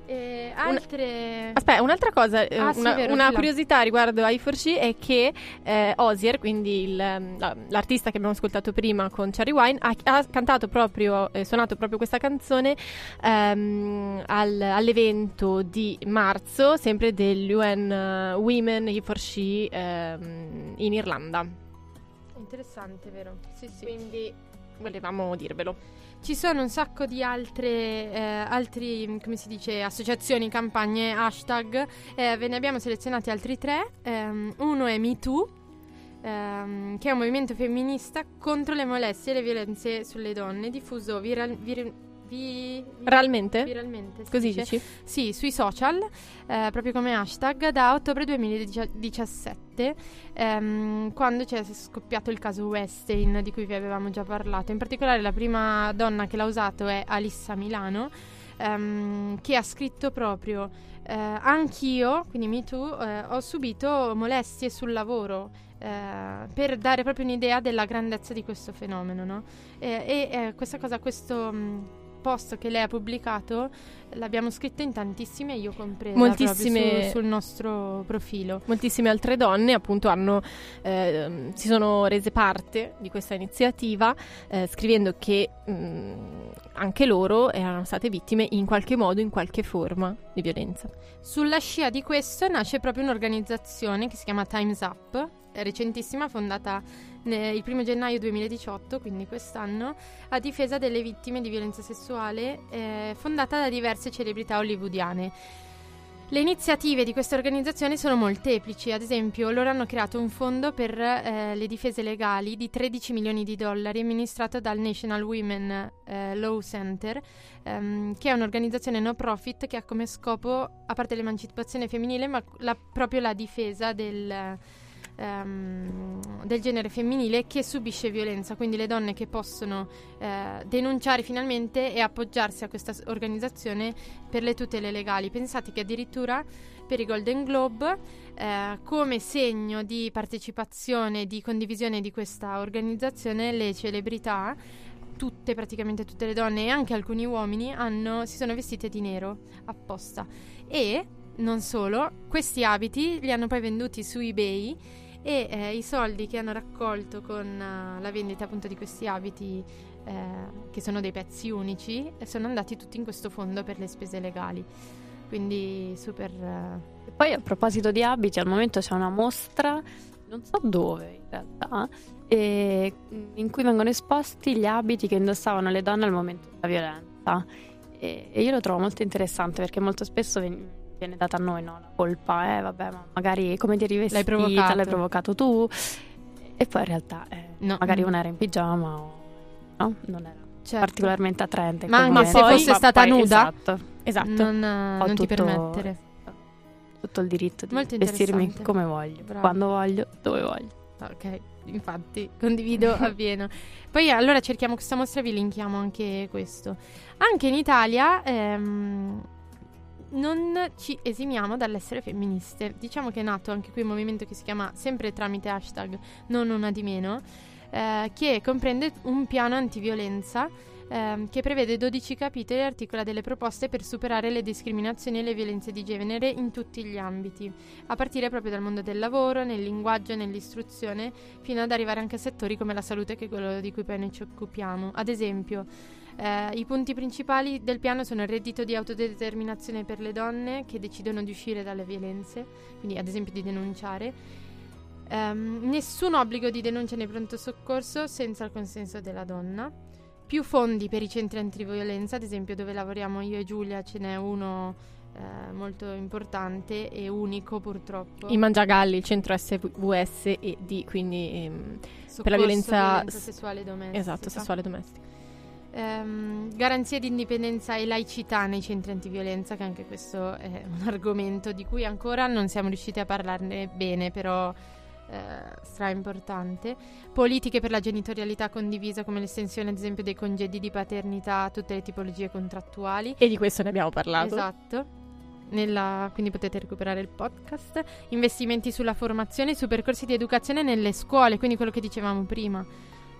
E altre... Una... Aspetta, un'altra cosa, ah, una, sì, vero, una curiosità riguardo a He for She è che eh, Osier, quindi il, la, l'artista che abbiamo ascoltato prima con Cherry Wine, ha, ha cantato proprio, eh, suonato proprio questa canzone ehm, al, all'evento di marzo, sempre dell'U N Women He for She ehm, in Irlanda. Interessante, vero? Sì, sì. Quindi volevamo dirvelo. Ci sono un sacco di altre, eh, altri, come si dice, associazioni, campagne, hashtag. Eh, ve ne abbiamo selezionati altri tre. Um, uno è Me Too, um, che è un movimento femminista contro le molestie e le violenze sulle donne, diffuso viral, vir, vi, viralmente, viralmente così dici? Sì, sui social, eh, proprio come hashtag, da ottobre duemiladiciassette, ehm, quando c'è scoppiato il caso Weinstein, di cui vi avevamo già parlato. In particolare la prima donna che l'ha usato è Alissa Milano, ehm, che ha scritto proprio eh, anch'io, quindi Me Too, eh, ho subito molestie sul lavoro, eh, per dare proprio un'idea della grandezza di questo fenomeno, no? E eh, eh, questa cosa, questo... Mh, post che lei ha pubblicato l'abbiamo scritta in tantissime, io compresa, moltissime, su, sul nostro profilo. Moltissime altre donne appunto hanno eh, si sono rese parte di questa iniziativa, eh, scrivendo che mh, anche loro erano state vittime in qualche modo, in qualche forma di violenza. Sulla scia di questo nasce proprio un'organizzazione che si chiama Time's Up, recentissima, fondata il primo gennaio duemiladiciotto, quindi quest'anno, a difesa delle vittime di violenza sessuale, eh, fondata da diverse celebrità hollywoodiane. Le iniziative di questa organizzazione sono molteplici. Ad esempio, loro hanno creato un fondo per eh, le difese legali di tredici milioni di dollari, amministrato dal National Women eh, Law Center, ehm, che è un'organizzazione no profit che ha come scopo, a parte l'emancipazione femminile, ma la, proprio la difesa del... Um, del genere femminile che subisce violenza, quindi le donne che possono eh, denunciare finalmente e appoggiarsi a questa organizzazione per le tutele legali. Pensate che addirittura per i Golden Globe, eh, come segno di partecipazione, di condivisione di questa organizzazione, le celebrità, tutte, praticamente tutte le donne e anche alcuni uomini, hanno, si sono vestite di nero apposta. E non solo, questi abiti li hanno poi venduti su eBay e eh, i soldi che hanno raccolto con uh, la vendita appunto di questi abiti, eh, che sono dei pezzi unici, sono andati tutti in questo fondo per le spese legali. Quindi super... Uh... Poi a proposito di abiti, al momento c'è una mostra, non so dove in realtà, e in cui vengono esposti gli abiti che indossavano le donne al momento della violenza, e, e io lo trovo molto interessante perché molto spesso ven- viene data a noi, no, la colpa, eh, vabbè, ma magari come ti rivestita, l'hai provocato, l'hai provocato tu, e poi in realtà eh, no. magari una era in pigiama o no, non era certo. particolarmente attraente, ma anche se fosse ma stata poi, nuda, esatto, esatto. non, non tutto, ti permettere tutto il diritto di molto vestirmi come voglio, bravo, quando voglio, dove voglio. Ok, infatti condivido appieno. Poi allora cerchiamo questa mostra e vi linkiamo anche questo. Anche in Italia ehm, non ci esimiamo dall'essere femministe. Diciamo che è nato anche qui un movimento che si chiama, sempre tramite hashtag, Non Una Di Meno, eh, che comprende un piano antiviolenza eh, che prevede dodici capitoli e articola delle proposte per superare le discriminazioni e le violenze di genere in tutti gli ambiti, a partire proprio dal mondo del lavoro, nel linguaggio, nell'istruzione, fino ad arrivare anche a settori come la salute, che è quello di cui poi noi ci occupiamo. Ad esempio, Eh, i punti principali del piano sono il reddito di autodeterminazione per le donne che decidono di uscire dalle violenze, quindi ad esempio di denunciare, um, nessun obbligo di denuncia nei pronto soccorso senza il consenso della donna, più fondi per i centri antiviolenza, ad esempio dove lavoriamo io e Giulia ce n'è uno Eh, molto importante e unico purtroppo, i Mangiagalli, il centro S V S E D, quindi ehm, per la violenza, violenza sessuale domestica, esatto, sessuale domestica. Ehm, garanzia di indipendenza e laicità nei centri antiviolenza, che anche questo è un argomento di cui ancora non siamo riusciti a parlarne bene, però eh, stra importante. Politiche per la genitorialità condivisa, come l'estensione ad esempio dei congedi di paternità a tutte le tipologie contrattuali, e di questo ne abbiamo parlato, esatto. Nella, quindi potete recuperare il podcast. Investimenti sulla formazione, su percorsi di educazione nelle scuole, quindi quello che dicevamo prima,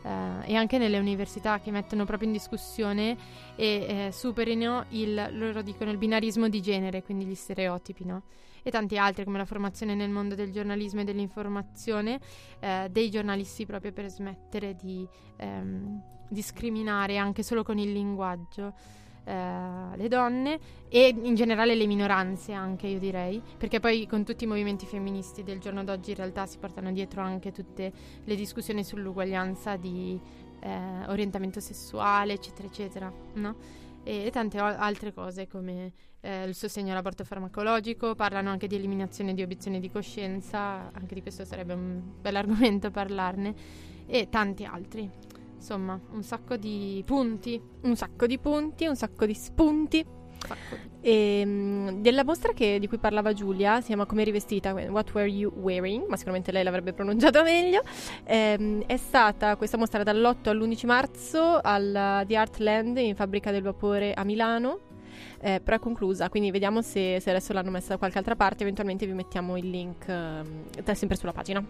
eh, e anche nelle università, che mettono proprio in discussione e eh, superino il, loro dicono, il binarismo di genere, quindi gli stereotipi, no? E tanti altri, come la formazione nel mondo del giornalismo e dell'informazione, eh, dei giornalisti, proprio per smettere di ehm, discriminare anche solo con il linguaggio Uh, le donne e in generale le minoranze, anche, io direi, perché poi con tutti i movimenti femministi del giorno d'oggi in realtà si portano dietro anche tutte le discussioni sull'uguaglianza di uh, orientamento sessuale, eccetera eccetera, no? E, e tante o- altre cose, come uh, il sostegno all'aborto farmacologico. Parlano anche di eliminazione di obiezioni di coscienza, anche di questo sarebbe un bel argomento parlarne, e tanti altri. Insomma, un sacco di punti, un sacco di punti, un sacco di spunti. Sacco di... E, um, della mostra che, di cui parlava Giulia, si chiama Come rivestita, What Were You Wearing? Ma sicuramente lei l'avrebbe pronunciato meglio. Ehm, è stata questa mostra dall'otto all'undici marzo alla The Artland in Fabbrica del Vapore a Milano, eh, però è conclusa, quindi vediamo se, se adesso l'hanno messa da qualche altra parte. Eventualmente vi mettiamo il link, eh, sempre sulla pagina.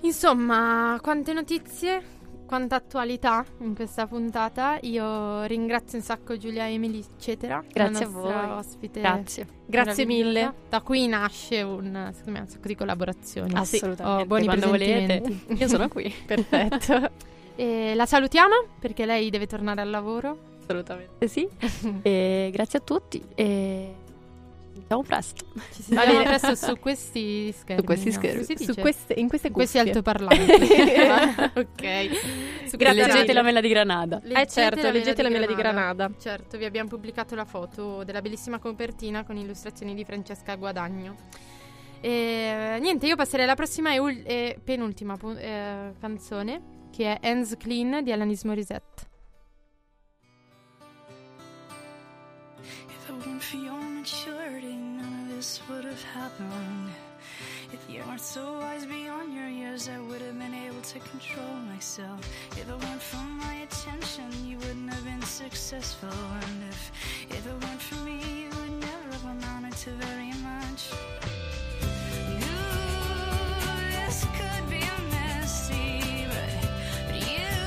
Insomma, quante notizie, quanta attualità in questa puntata. Io ringrazio un sacco Giulia Emily, eccetera. Grazie a voi, ospite. Grazie, grazie mille. Da qui nasce un, secondo me, un sacco di collaborazioni. Assolutamente. Oh, buoni quando volete. Io sono qui. Perfetto. E la salutiamo perché lei deve tornare al lavoro. Assolutamente sì. E grazie a tutti. E... Ciao, presto. Ci sentiamo presto su questi schermi. Su questi schermi. No, su queste, in queste cuffie. Questi altoparlanti. Ok. Su grazie. Leggete La Mela di Granada. Leggete eh certo, la leggete La Mela di Granada. Certo, vi abbiamo pubblicato la foto della bellissima copertina con illustrazioni di Francesca Guadagno. E, niente, io passerei alla prossima e, ul- e penultima pu- eh, canzone, che è Hands Clean di Alanis Morissette. For your maturity, none of this would have happened. If you weren't so wise beyond your years, I would have been able to control myself. If it weren't for my attention, you wouldn't have been successful. And if, if it weren't for me, you would never have amounted to very much. Ooh, this could be a messy. Yes.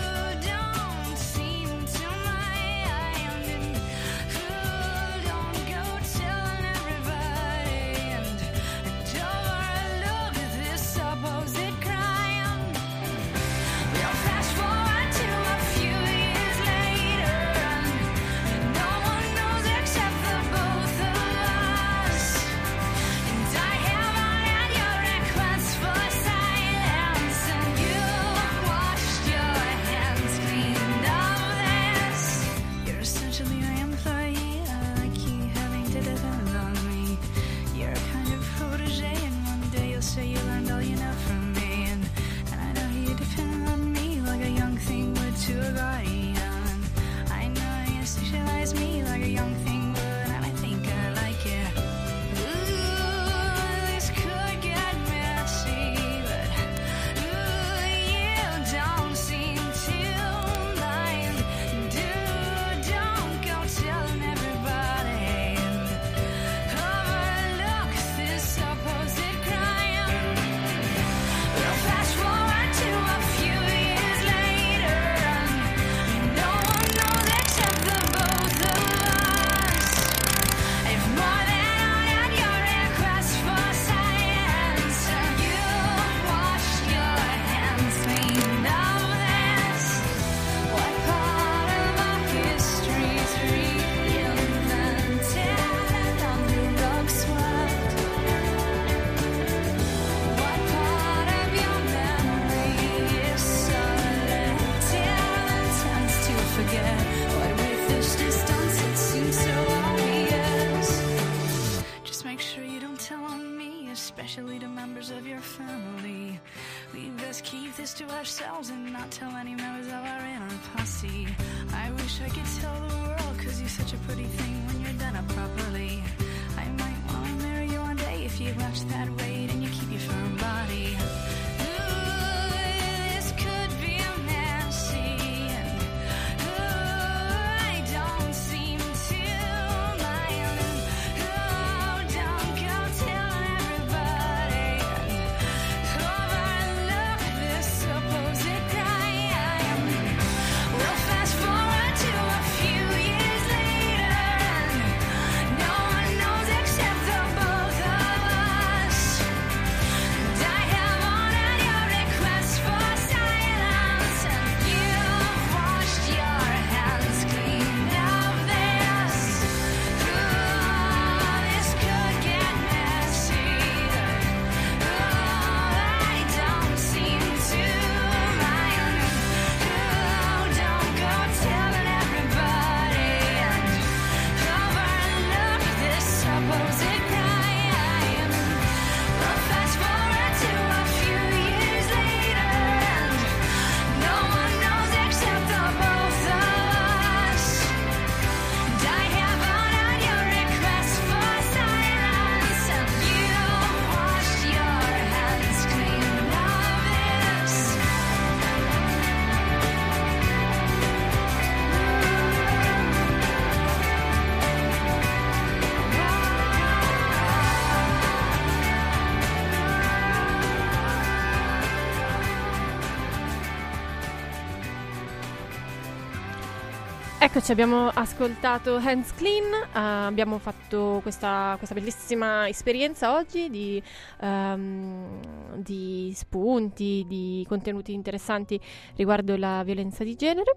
We best keep this to ourselves and not tell any members of our inner posse. I wish I could tell the world, cause you're such a pretty thing when you're done up properly. I might wanna marry you one day if you watch that weight and you keep your firm body. Ci abbiamo ascoltato Hands Clean, uh, abbiamo fatto questa, questa bellissima esperienza oggi di, um, di spunti, di contenuti interessanti riguardo la violenza di genere.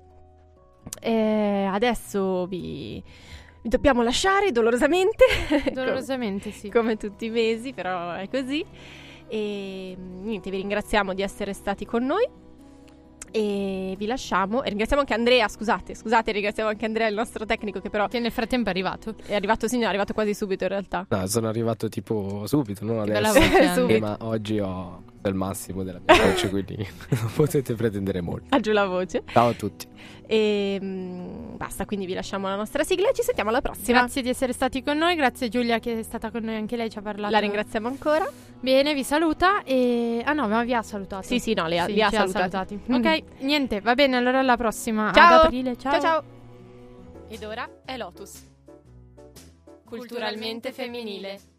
E adesso vi, vi dobbiamo lasciare dolorosamente, dolorosamente sì, come tutti i mesi, però è così. E niente, vi ringraziamo di essere stati con noi. E vi lasciamo, e ringraziamo anche Andrea, scusate, scusate, ringraziamo anche Andrea, il nostro tecnico, che però che nel frattempo è arrivato. È arrivato, sì, è arrivato quasi subito in realtà. No, sono arrivato tipo subito, non adesso. Subito. Ma oggi ho il massimo della mia voce, quindi non potete pretendere molto. A giù la voce. Ciao a tutti. E mh, basta, quindi vi lasciamo la nostra sigla e ci sentiamo alla prossima. Grazie di essere stati con noi, grazie Giulia che è stata con noi, anche lei ci ha parlato. La ringraziamo ancora. Bene, vi saluta e... Ah no, ma vi ha salutato. Sì, sì, no, le ha, sì, vi ha salutati. Ha salutati. Mm-hmm. Ok, niente, va bene, allora alla prossima. Ciao. Ad aprile, ciao. Ciao, ciao. Ed ora è Lotus. Culturalmente femminile.